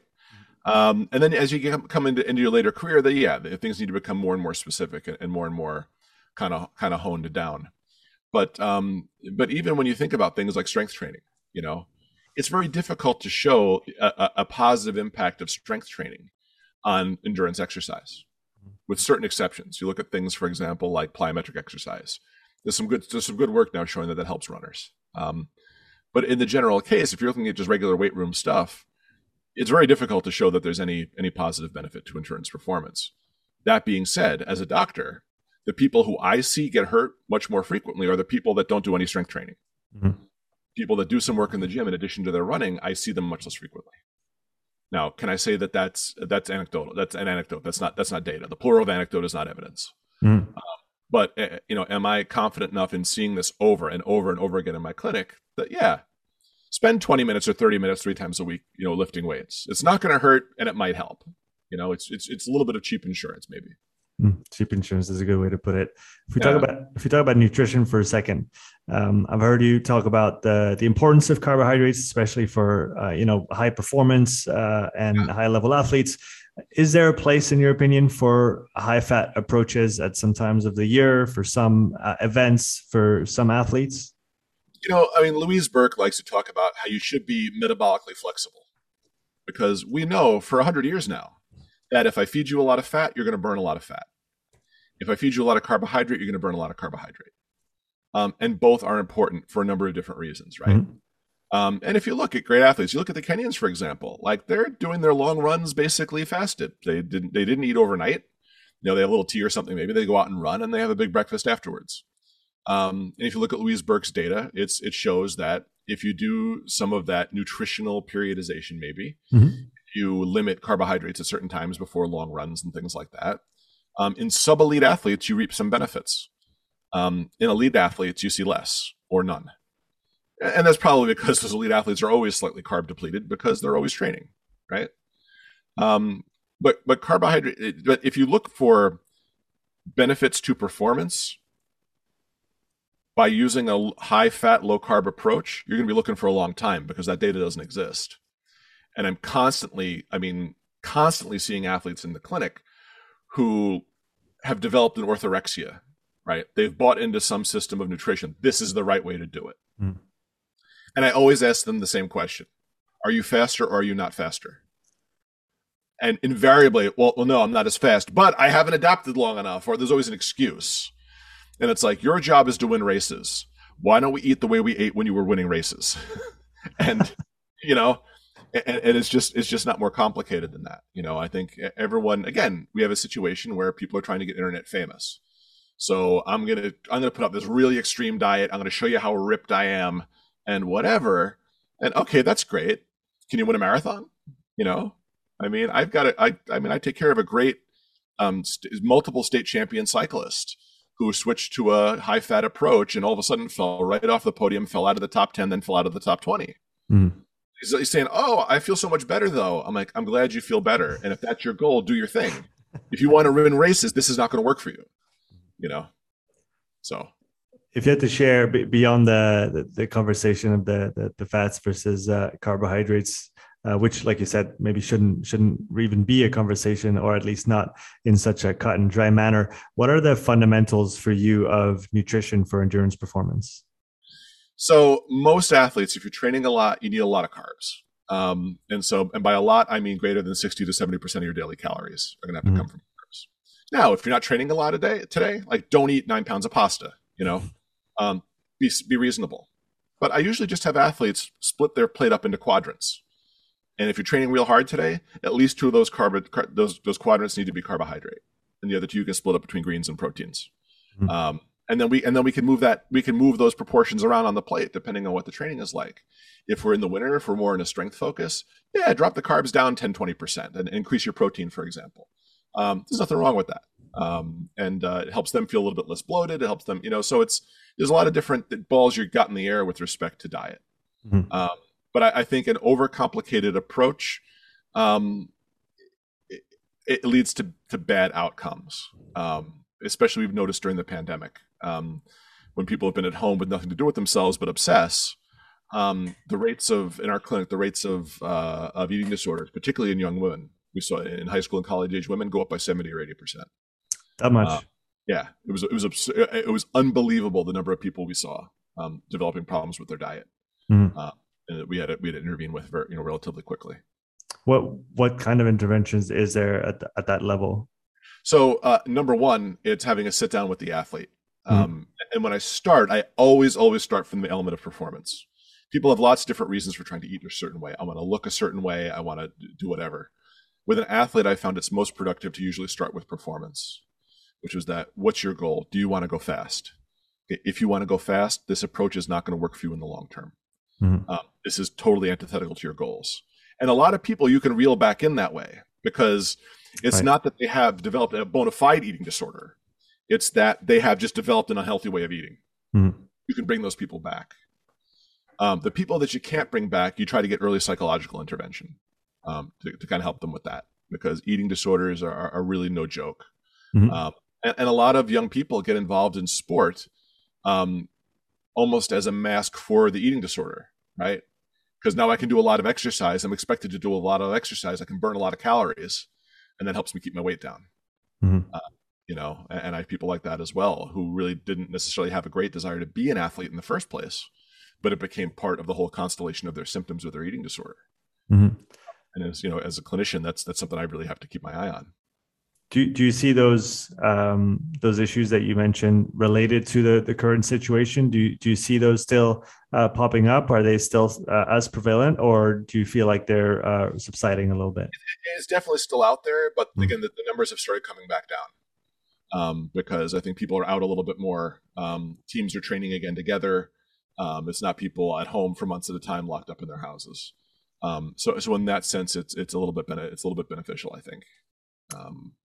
Um, and then as you get, come into, into your later career, that yeah, things need to become more and more specific and, and more and more kind of kind of honed down. But um, but even when you think about things like strength training, you know, it's very difficult to show a, a positive impact of strength training on endurance exercise, with certain exceptions. You look at things, for example, like plyometric exercise. There's some good, there's some good work now showing that that helps runners. Um, but in the general case, if you're looking at just regular weight room stuff, it's very difficult to show that there's any, any positive benefit to endurance performance. That being said, as a doctor, the people who I see get hurt much more frequently are the people that don't do any strength training. Mm-hmm. People that do some work in the gym in addition to their running, I see them much less frequently. Now, can I say that that's that's anecdotal? That's an anecdote. That's not that's not data. The plural of anecdote is not evidence. Mm. Um, but uh, you know, am I confident enough in seeing this over and over and over again in my clinic that yeah, spend twenty minutes or thirty minutes three times a week, you know, lifting weights. It's not going to hurt, and it might help. You know, it's it's it's a little bit of cheap insurance, maybe. Mm, cheap insurance is a good way to put it. If we yeah. talk about if we talk about nutrition for a second, um, I've heard you talk about the the importance of carbohydrates, especially for uh, you know high performance uh, and yeah. high level athletes. Is there a place, in your opinion, for high-fat approaches at some times of the year, for some uh, events, for some athletes? You know, I mean, Louise Burke likes to talk about how you should be metabolically flexible, because we know for a hundred years now that if I feed you a lot of fat, you're going to burn a lot of fat. If I feed you a lot of carbohydrate, you're going to burn a lot of carbohydrate. Um, and both are important for a number of different reasons, right? Mm-hmm. Um, and if you look at great athletes, you look at the Kenyans, for example, like they're doing their long runs basically fasted. They didn't, they didn't eat overnight. You know, they have a little tea or something. Maybe they go out and run and they have a big breakfast afterwards. Um, and if you look at Louise Burke's data, it's, it shows that if you do some of that nutritional periodization, maybe mm-hmm. you limit carbohydrates at certain times before long runs and things like that. Um, in sub-elite athletes, you reap some benefits. Um, in elite athletes, you see less or none. And that's probably because those elite athletes are always slightly carb depleted because they're always training, right? Um, but but carbohydrate, but if you look for benefits to performance by using a high fat, low carb approach, you're going to be looking for a long time because that data doesn't exist. And I'm constantly, I mean, constantly seeing athletes in the clinic who have developed an orthorexia, right? They've bought into some system of nutrition. This is the right way to do it. Mm. And I always ask them the same question. Are you faster or are you not faster? And invariably, well, well, no, I'm not as fast, but I haven't adapted long enough, or there's always an excuse. And it's like, your job is to win races. Why don't we eat the way we ate when you were winning races? And, you know, and, and it's just, it's just not more complicated than that. You know, I think everyone, again, we have a situation where people are trying to get internet famous. So I'm going to, I'm going to put up this really extreme diet. I'm going to show you how ripped I am. And whatever, and okay, that's great. Can you win a marathon? You know, I mean, I've got a, I, I mean, I take care of a great, um, st- multiple state champion cyclist who switched to a high fat approach and all of a sudden fell right off the podium, fell out of the top ten, then fell out of the top twenty. Mm. He's, he's saying, "Oh, I feel so much better though." I'm like, "I'm glad you feel better. And if that's your goal, do your thing. If you want to win races, this is not going to work for you." You know, so. If you had to share beyond the, the, the conversation of the, the, the fats versus uh, carbohydrates, uh, which, like you said, maybe shouldn't shouldn't even be a conversation, or at least not in such a cut and dry manner, what are the fundamentals for you of nutrition for endurance performance? So most athletes, if you're training a lot, you need a lot of carbs. Um, and so, and by a lot, I mean greater than sixty to seventy percent of your daily calories are going to have to mm-hmm. come from carbs. Now, if you're not training a lot a day, today, like don't eat nine pounds of pasta, you know? Um, be, be reasonable. But I usually just have athletes split their plate up into quadrants. And if you're training real hard today, at least two of those carb, car, those, those quadrants need to be carbohydrate. And the other two you can split up between greens and proteins. Mm-hmm. Um, and then we, and then we can move that, we can move those proportions around on the plate, depending on what the training is like. If we're in the winter, if we're more in a strength focus, yeah, drop the carbs down ten, twenty percent and increase your protein, for example. Um, there's nothing wrong with that. Um, and, uh, it helps them feel a little bit less bloated. It helps them, you know, so it's, there's a lot of different balls you've got in the air with respect to diet. Mm-hmm. Um, but I, I think an overcomplicated approach, um, it, it leads to, to bad outcomes. Um, especially we've noticed during the pandemic, um, when people have been at home with nothing to do with themselves, but obsess, um, the rates of, in our clinic, the rates of, uh, of eating disorders, particularly in young women, we saw in high school and college age women go up by seventy or eighty percent. That much. Uh, Yeah, it was it was it was unbelievable the number of people we saw um, developing problems with their diet, mm. uh, and we had to, we had to intervene with very, you know relatively quickly. What what kind of interventions is there at the, at that level? So uh, number one, it's having a sit down with the athlete, um, mm. and when I start, I always always start from the element of performance. People have lots of different reasons for trying to eat in a certain way. I want to look a certain way. I want to do whatever. With an athlete, I found it's most productive to usually start with performance. Which was that, what's your goal? Do you want to go fast? If you want to go fast, this approach is not going to work for you in the long term. Mm-hmm. Um, this is totally antithetical to your goals. And a lot of people you can reel back in that way because it's right. Not that they have developed a bona fide eating disorder. It's that they have just developed an unhealthy way of eating. Mm-hmm. You can bring those people back. Um, the people that you can't bring back, you try to get early psychological intervention um, to, to kind of help them with that because eating disorders are, are really no joke. Mm-hmm. Um, And a lot of young people get involved in sport um, almost as a mask for the eating disorder, right? Because now I can do a lot of exercise. I'm expected to do a lot of exercise. I can burn a lot of calories. and that helps me keep my weight down. Mm-hmm. Uh, you know, and I have people like that as well, who really didn't necessarily have a great desire to be an athlete in the first place, but it became part of the whole constellation of their symptoms with their eating disorder. Mm-hmm. And as, you know, as a clinician, that's, that's something I really have to keep my eye on. Do, do you see those, um, those issues that you mentioned related to the, the current situation? Do you, do you see those still uh, popping up? Are they still uh, as prevalent, or do you feel like they're uh, subsiding a little bit? It is definitely still out there, but again, the, the numbers have started coming back down. Um, because I think people are out a little bit more. Um, teams are training again together. Um, it's not people at home for months at a time locked up in their houses. Um, so, so in that sense, it's it's a little bit it's a little bit beneficial, I think. Um,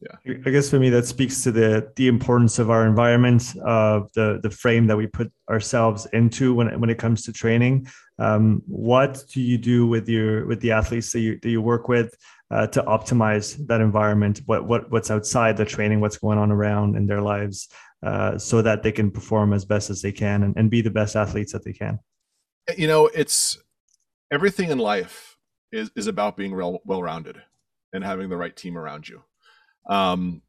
yeah, I guess for me that speaks to the the importance of our environment, of uh, the the frame that we put ourselves into when when it comes to training. Um, what do you do with your with the athletes that you that you work with? Uh, to optimize that environment, what what what's outside the training, what's going on around in their lives, uh, so that they can perform as best as they can and, and be the best athletes that they can. You know, it's everything in life is is about being real, well-rounded and having the right team around you. Um,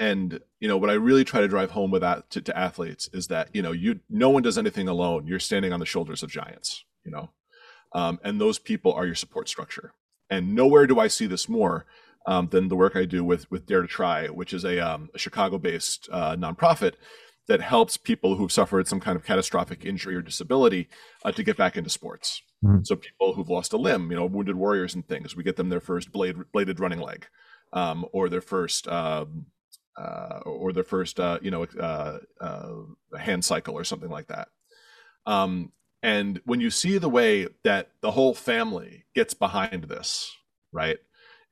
and you know, what I really try to drive home with that to, to athletes is that you know you no one does anything alone. You're standing on the shoulders of giants. You know, um, and those people are your support structure. And nowhere do I see this more um, than the work I do with with Dare to Try, which is a, um, a Chicago-based uh, nonprofit that helps people who've suffered some kind of catastrophic injury or disability uh, to get back into sports. Mm-hmm. So people who've lost a limb, you know, wounded warriors and things, we get them their first blade, bladed running leg, um, or their first, um, uh, or their first, uh, you know, uh, uh, hand cycle or something like that. Um, And when you see the way that the whole family gets behind this, right,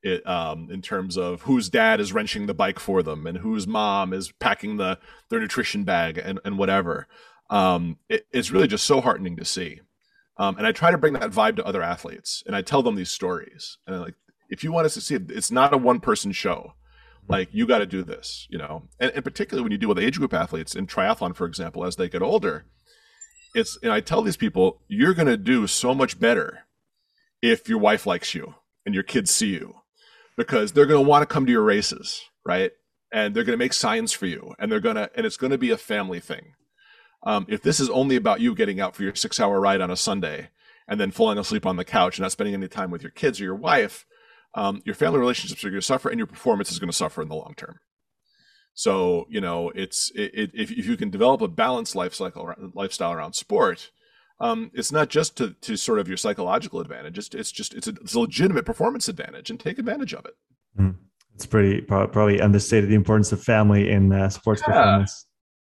it, um, in terms of whose dad is wrenching the bike for them and whose mom is packing the their nutrition bag and, and whatever, um, it, it's really just so heartening to see. Um, and I try to bring that vibe to other athletes, and I tell them these stories. And I'm like, if you want us to see it, it's not a one-person show. Like, you got to do this, you know. And, and particularly when you deal with age group athletes in triathlon, for example, as they get older, It's, and I tell these people, you're going to do so much better if your wife likes you and your kids see you, because they're going to want to come to your races, right? And they're going to make signs for you, and they're going to, and it's going to be a family thing. Um, if this is only about you getting out for your six hour ride on a Sunday and then falling asleep on the couch and not spending any time with your kids or your wife, um, your family relationships are going to suffer, and your performance is going to suffer in the long term. So, you know, it's it, if if you can develop a balanced life cycle, lifestyle around sport, um, it's not just to, to sort of your psychological advantage. It's, it's just it's a, it's a legitimate performance advantage, and take advantage of it. Mm. It's pretty probably understated the importance of family in uh, sports yeah. performance.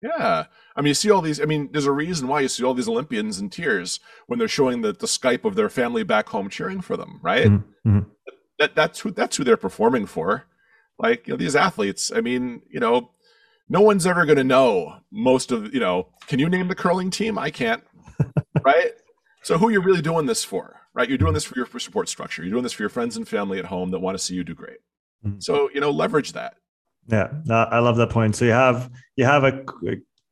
Yeah, I mean, you see all these. I mean, there's a reason why you see all these Olympians in tears when they're showing the the Skype of their family back home cheering for them, right? Mm-hmm. That that's who that's who they're performing for. Like, you know, these athletes, I mean, you know, no one's ever going to know most of, you know, can you name the curling team? I can't, right? So who are you really doing this for, right? You're doing this for your for support structure. You're doing this for your friends and family at home that want to see you do great. Mm-hmm. So, you know, leverage that. Yeah, I love that point. So you have, you have a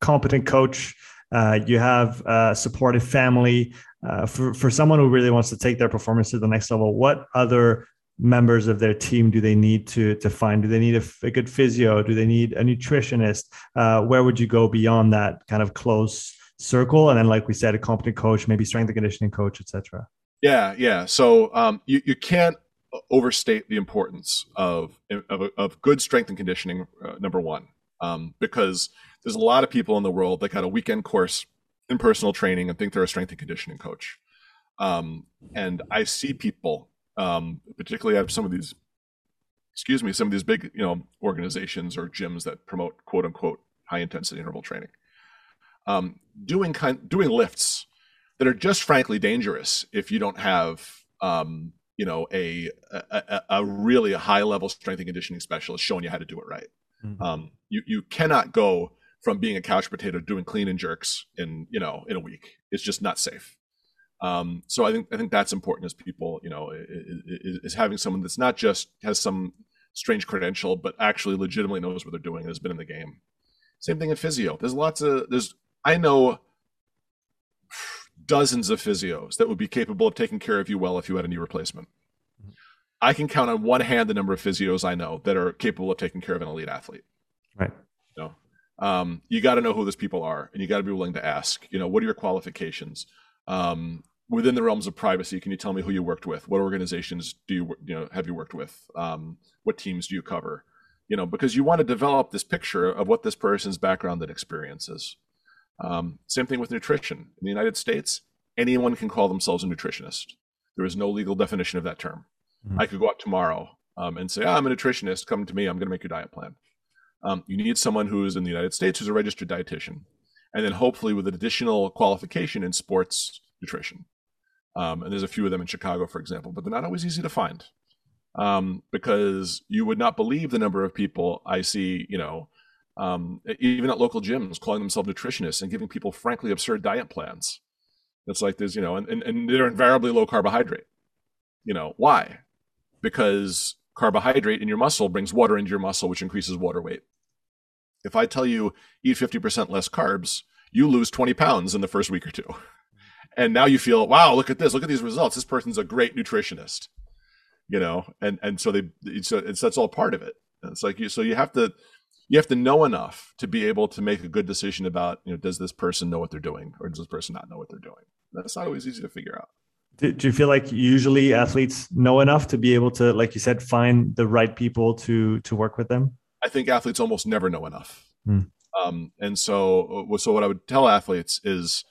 competent coach, uh, you have a supportive family. Uh, for, for someone who really wants to take their performance to the next level, what other members of their team do they need to to find? Do they need a, a good physio? Do they need a nutritionist? Uh, where would you go beyond that kind of close circle? And then, like we said, a competent coach, maybe strength and conditioning coach, et cetera. Yeah, yeah. So um, you, you can't overstate the importance of, of, of good strength and conditioning, uh, number one, um, because there's a lot of people in the world that got a weekend course in personal training and think they're a strength and conditioning coach. Um, and I see people Um, particularly, I have some of these, excuse me, some of these big, you know, organizations or gyms that promote "quote unquote" high intensity interval training, um, doing kind, doing lifts that are just frankly dangerous if you don't have, um, you know, a a, a really a high level strength and conditioning specialist showing you how to do it right. Mm-hmm. Um, you you cannot go from being a couch potato doing clean and jerks in you know in a week. It's just not safe. Um, so I think I think that's important as people, you know, is, is having someone that's not just has some strange credential, but actually legitimately knows what they're doing and has been in the game. Same thing in physio. There's lots of there's I know dozens of physios that would be capable of taking care of you well if you had a knee replacement. I can count on one hand the number of physios I know that are capable of taking care of an elite athlete. Right. You know, um, you got to know who those people are, and you got to be willing to ask, you know, what are your qualifications? Um, within the realms of privacy, can you tell me who you worked with? What organizations do you, you know, have you worked with? Um, what teams do you cover? You know, because you want to develop this picture of what this person's background and experience is. Um, same thing with nutrition. In the United States, anyone can call themselves a nutritionist. There is no legal definition of that term. Mm-hmm. I could go out tomorrow um, and say, oh, I'm a nutritionist, come to me, I'm going to make your diet plan. Um, you need someone who's in the United States who's a registered dietitian, and then hopefully with an additional qualification in sports nutrition. Um, and there's a few of them in Chicago, for example, but they're not always easy to find, um, because you would not believe the number of people I see, you know, um, even at local gyms calling themselves nutritionists and giving people, frankly, absurd diet plans. It's like there's, you know, and, and, and they're invariably low carbohydrate. You know, why? Because carbohydrate in your muscle brings water into your muscle, which increases water weight. If I tell you eat fifty percent less carbs, you lose twenty pounds in the first week or two. And now you feel, wow, look at this. Look at these results. This person's a great nutritionist, you know? And, and so they, so it's, that's all part of it. It's like, you, so you have to, you have to know enough to be able to make a good decision about, you know, does this person know what they're doing, or does this person not know what they're doing? That's not always easy to figure out. Do, do you feel like usually athletes know enough to be able to, like you said, find the right people to, to work with them? I think athletes almost never know enough. Hmm. Um, and so, so what I would tell athletes is,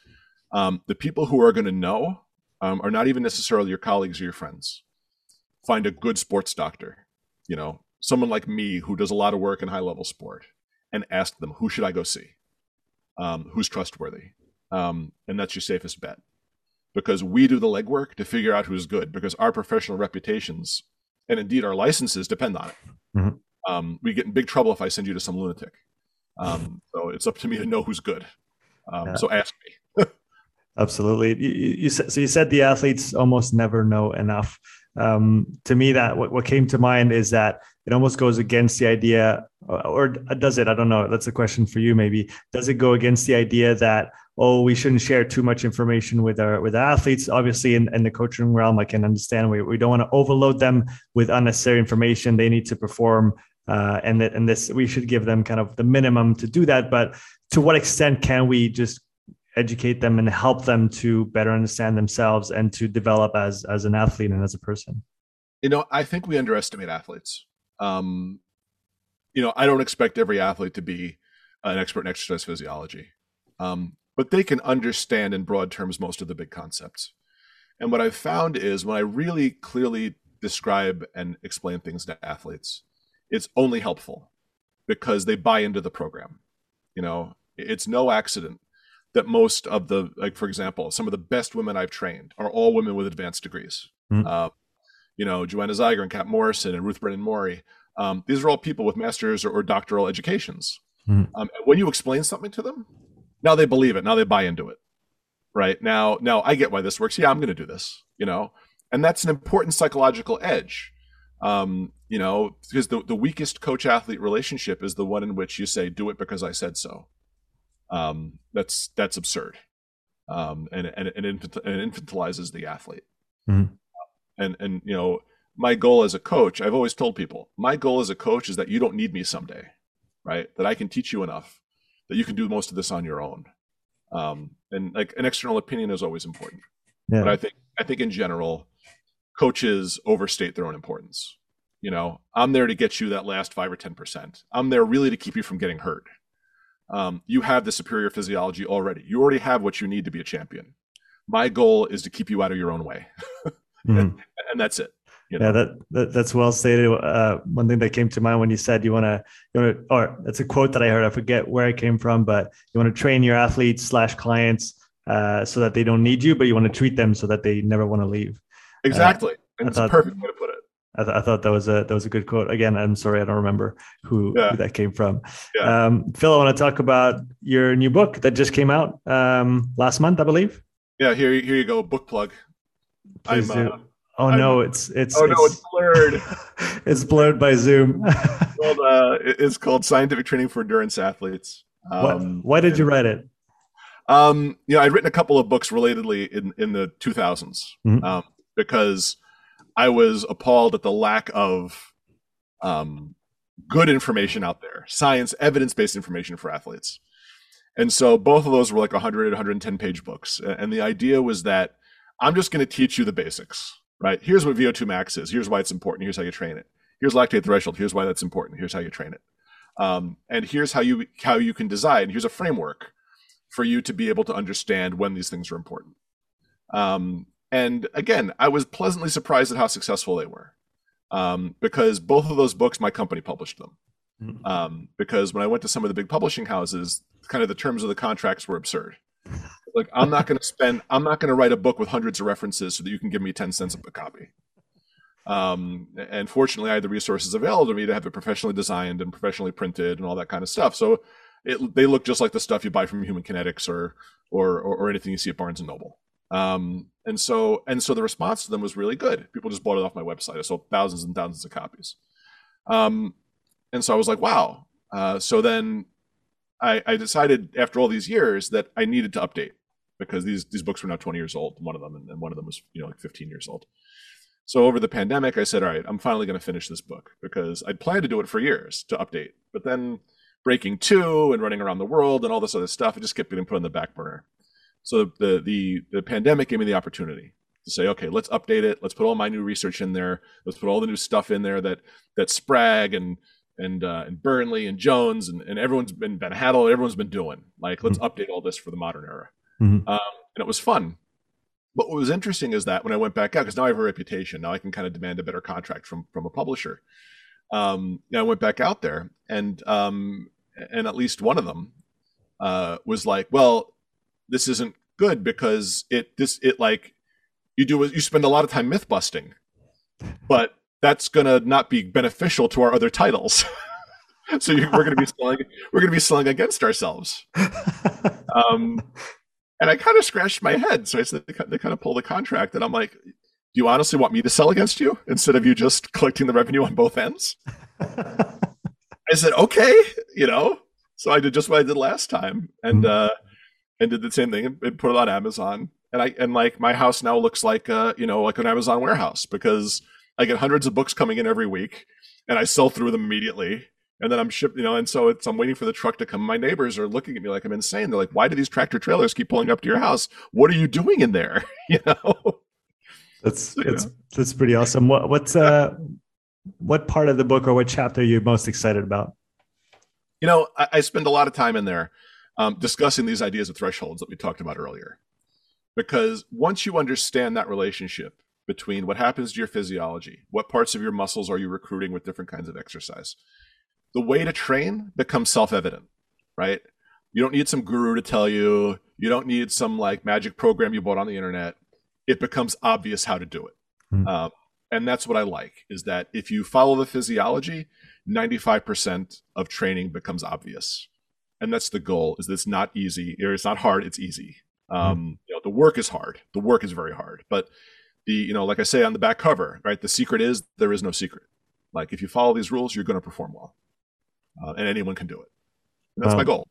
Um, the people who are going to know um, are not even necessarily your colleagues or your friends. Find a good sports doctor, you know, someone like me who does a lot of work in high level sport, and ask them, who should I go see? Um, who's trustworthy? Um, and that's your safest bet, because we do the legwork to figure out who's good, because our professional reputations and indeed our licenses depend on it. Mm-hmm. Um, we get in big trouble if I send you to some lunatic. Um, so it's up to me to know who's good. Um, yeah. So ask me. Absolutely. You, you, so you said the athletes almost never know enough. Um, to me, that what, what came to mind is that it almost goes against the idea, or, or does it? I don't know. That's a question for you, maybe. Does it go against the idea that, oh, we shouldn't share too much information with our with athletes? Obviously, in, in the coaching realm, I can understand we we don't want to overload them with unnecessary information. They need to perform, uh, and that and this we should give them kind of the minimum to do that. But to what extent can we just educate them and help them to better understand themselves and to develop as, as an athlete and as a person? You know, I think we underestimate athletes. Um, you know, I don't expect every athlete to be an expert in exercise physiology, um, but they can understand in broad terms most of the big concepts. And what I've found is when I really clearly describe and explain things to athletes, it's only helpful because they buy into the program. You know, it's no accident that most of the, like, for example, some of the best women I've trained are all women with advanced degrees. Mm. Uh, you know, Joanna Zeiger and Kat Morrison and Ruth Brennan Mori. Um, these are all people with master's or, or doctoral educations. Mm. Um, and when you explain something to them, now they believe it. Now they buy into it, right? Now, now I get why this works. Yeah, I'm going to do this, you know? And that's an important psychological edge, um, you know, because the, the weakest coach-athlete relationship is the one in which you say, do it because I said so. Um, that's, that's absurd. Um, and, and, and it infantilizes the athlete. Mm-hmm. And, and, you know, my goal as a coach, I've always told people, my goal as a coach is that you don't need me someday, right? That I can teach you enough that you can do most of this on your own. Um, and like an external opinion is always important, yeah. But I think, I think in general, coaches overstate their own importance. You know, I'm there to get you that last five or ten percent. I'm there really to keep you from getting hurt. Um, you have the superior physiology already. You already have what you need to be a champion. My goal is to keep you out of your own way. Mm-hmm. and, and that's it. You know? Yeah, that, that that's well stated. Uh, one thing that came to mind when you said you want to, you wanna, or that's a quote that I heard, I forget where it came from, but you want to train your athletes slash clients uh, so that they don't need you, but you want to treat them so that they never want to leave. Exactly. Uh, and it's a perfect way to put it. I, th- I thought that was a that was a good quote. Again, I'm sorry, I don't remember who, yeah. who that came from. Yeah. Um, Phil, I want to talk about your new book that just came out um, last month, I believe. Yeah, here, here you go, book plug. Please I'm, do. Uh, oh I'm, no, it's it's. Oh it's, no, it's blurred. It's blurred by Zoom. It's called, uh, it's called Scientific Training for Endurance Athletes. Um, what, why did you write it? Um, you know, I'd written a couple of books relatedly in in the two thousands. Mm-hmm. um, because. I was appalled at the lack of um, good information out there, science, evidence-based information for athletes. And so both of those were like one hundred, one hundred ten page books. And the idea was that I'm just going to teach you the basics, right? Here's what V O two max is. Here's why it's important. Here's how you train it. Here's lactate threshold. Here's why that's important. Here's how you train it. Um, and here's how you, how you can design. Here's a framework for you to be able to understand when these things are important. Um, and again, I was pleasantly surprised at how successful they were, um, because both of those books, my company published them. Mm-hmm. Um, because when I went to some of the big publishing houses, kind of the terms of the contracts were absurd. Like, I'm not going to spend, I'm not going to write a book with hundreds of references so that you can give me ten cents a copy. Um, and fortunately, I had the resources available to me to have it professionally designed and professionally printed and all that kind of stuff. So it, they look just like the stuff you buy from Human Kinetics or, or, or, or anything you see at Barnes and Noble. Um, and so, and so the response to them was really good. People just bought it off my website. I sold thousands and thousands of copies. Um, and so I was like, wow. Uh, so then I, I decided after all these years that I needed to update, because these, these books were now twenty years old, one of them, and, and one of them was, you know, like fifteen years old. So over the pandemic, I said, all right, I'm finally going to finish this book, because I'd planned to do it for years to update. But then Breaking Two and running around the world and all this other stuff, it just kept getting put on the back burner. So the, the, the pandemic gave me the opportunity to say, okay, let's update it. Let's put all my new research in there. Let's put all the new stuff in there that, that Sprague and, and, uh, and Burnley and Jones and, and everyone's been, Ben Haddle, everyone's been doing. Like, let's mm-hmm. update all this for the modern era. Mm-hmm. Um, and it was fun. But what was interesting is that when I went back out, because now I have a reputation, now I can kind of demand a better contract from from a publisher. Um, and I went back out there, and um, and at least one of them uh, was like, "Well, this isn't good because it this it like you do you spend a lot of time myth busting, but that's gonna not be beneficial to our other titles." So you, we're gonna be selling we're gonna be selling against ourselves. Um, And I kind of scratched my head. So I said, they kind of pulled the contract. And I'm like, do you honestly want me to sell against you instead of you just collecting the revenue on both ends? I said, okay, you know, so I did just what I did last time, and, uh, and did the same thing and, and put it on Amazon. And I, and like my house now looks like, uh, you know, like an Amazon warehouse, because I get hundreds of books coming in every week and I sell through them immediately. And then I'm shipped, you know, and so it's, I'm waiting for the truck to come. My neighbors are looking at me like I'm insane. They're like, why do these tractor trailers keep pulling up to your house? What are you doing in there? You know, that's, that's, that's pretty awesome. What, what's, uh, what part of the book or what chapter are you most excited about? You know, I, I spend a lot of time in there um, discussing these ideas of thresholds that we talked about earlier, because once you understand that relationship between what happens to your physiology, what parts of your muscles are you recruiting with different kinds of exercise, the way to train becomes self-evident, right? You don't need some guru to tell you. You don't need some like magic program you bought on the internet. It becomes obvious how to do it. Mm-hmm. Um, and that's what I like, is that if you follow the physiology, ninety-five percent of training becomes obvious. And that's the goal, is that it's not easy, or it's not hard, it's easy. Um, mm-hmm. You know, the work is hard. The work is very hard. But the, you know, like I say on the back cover, right? The secret is there is no secret. Like, if you follow these rules, you're going to perform well. Uh, and anyone can do it. And that's wow. my goal.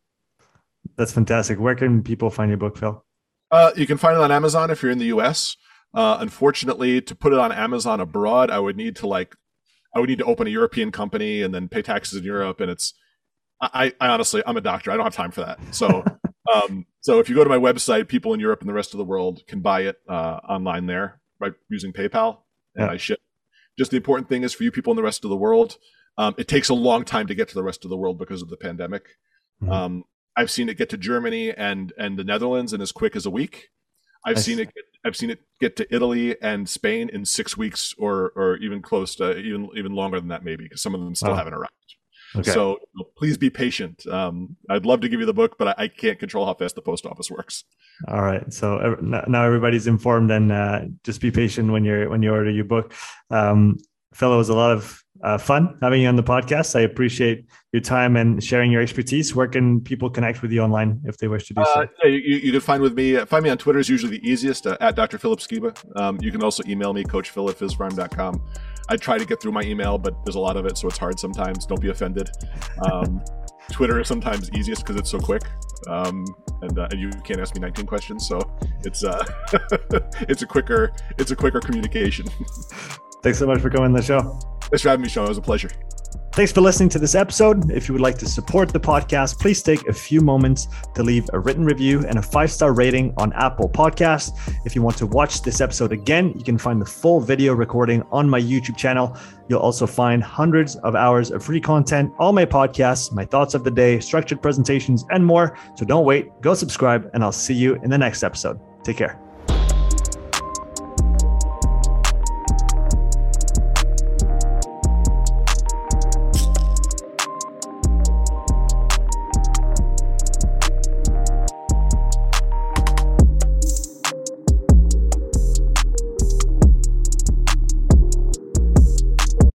That's fantastic. Where can people find your book, Phil? Uh, you can find it on Amazon if you're in the U S. Uh, unfortunately, to put it on Amazon abroad, I would need to like, I would need to open a European company and then pay taxes in Europe. And it's, I, I honestly, I'm a doctor. I don't have time for that. So, um, so if you go to my website, people in Europe and the rest of the world can buy it uh, online there by using PayPal. And yeah. I ship. Just the important thing is for you people in the rest of the world, Um, it takes a long time to get to the rest of the world because of the pandemic. Mm-hmm. Um, I've seen it get to Germany and and the Netherlands in as quick as a week. I've I seen see. it. Get, I've seen it get to Italy and Spain in six weeks, or or even close to even even longer than that, maybe, because some of them still oh. haven't arrived. Okay. So you know, please be patient. Um, I'd love to give you the book, but I, I can't control how fast the post office works. All right. So now everybody's informed, and uh, just be patient when you're when you order your book. Um, Phil, it was a lot of uh, fun having you on the podcast. I appreciate your time and sharing your expertise. Where can people connect with you online if they wish to do so? Uh, yeah, you, you can find with me. Find me on Twitter is usually the easiest, uh, at Doctor Philip Skiba. Um, you can also email me, coachphil at physfarm dot com. I try to get through my email, but there's a lot of it, so it's hard sometimes. Don't be offended. Um, Twitter is sometimes easiest because it's so quick, um, and, uh, and you can't ask me nineteen questions, so it's uh, it's a quicker it's a quicker communication. Thanks so much for coming on the show. Thanks for having me, Sean. It was a pleasure. Thanks for listening to this episode. If you would like to support the podcast, please take a few moments to leave a written review and a five-star rating on Apple Podcasts. If you want to watch this episode again, you can find the full video recording on my YouTube channel. You'll also find hundreds of hours of free content, all my podcasts, my thoughts of the day, structured presentations, and more. So don't wait, go subscribe, and I'll see you in the next episode. Take care.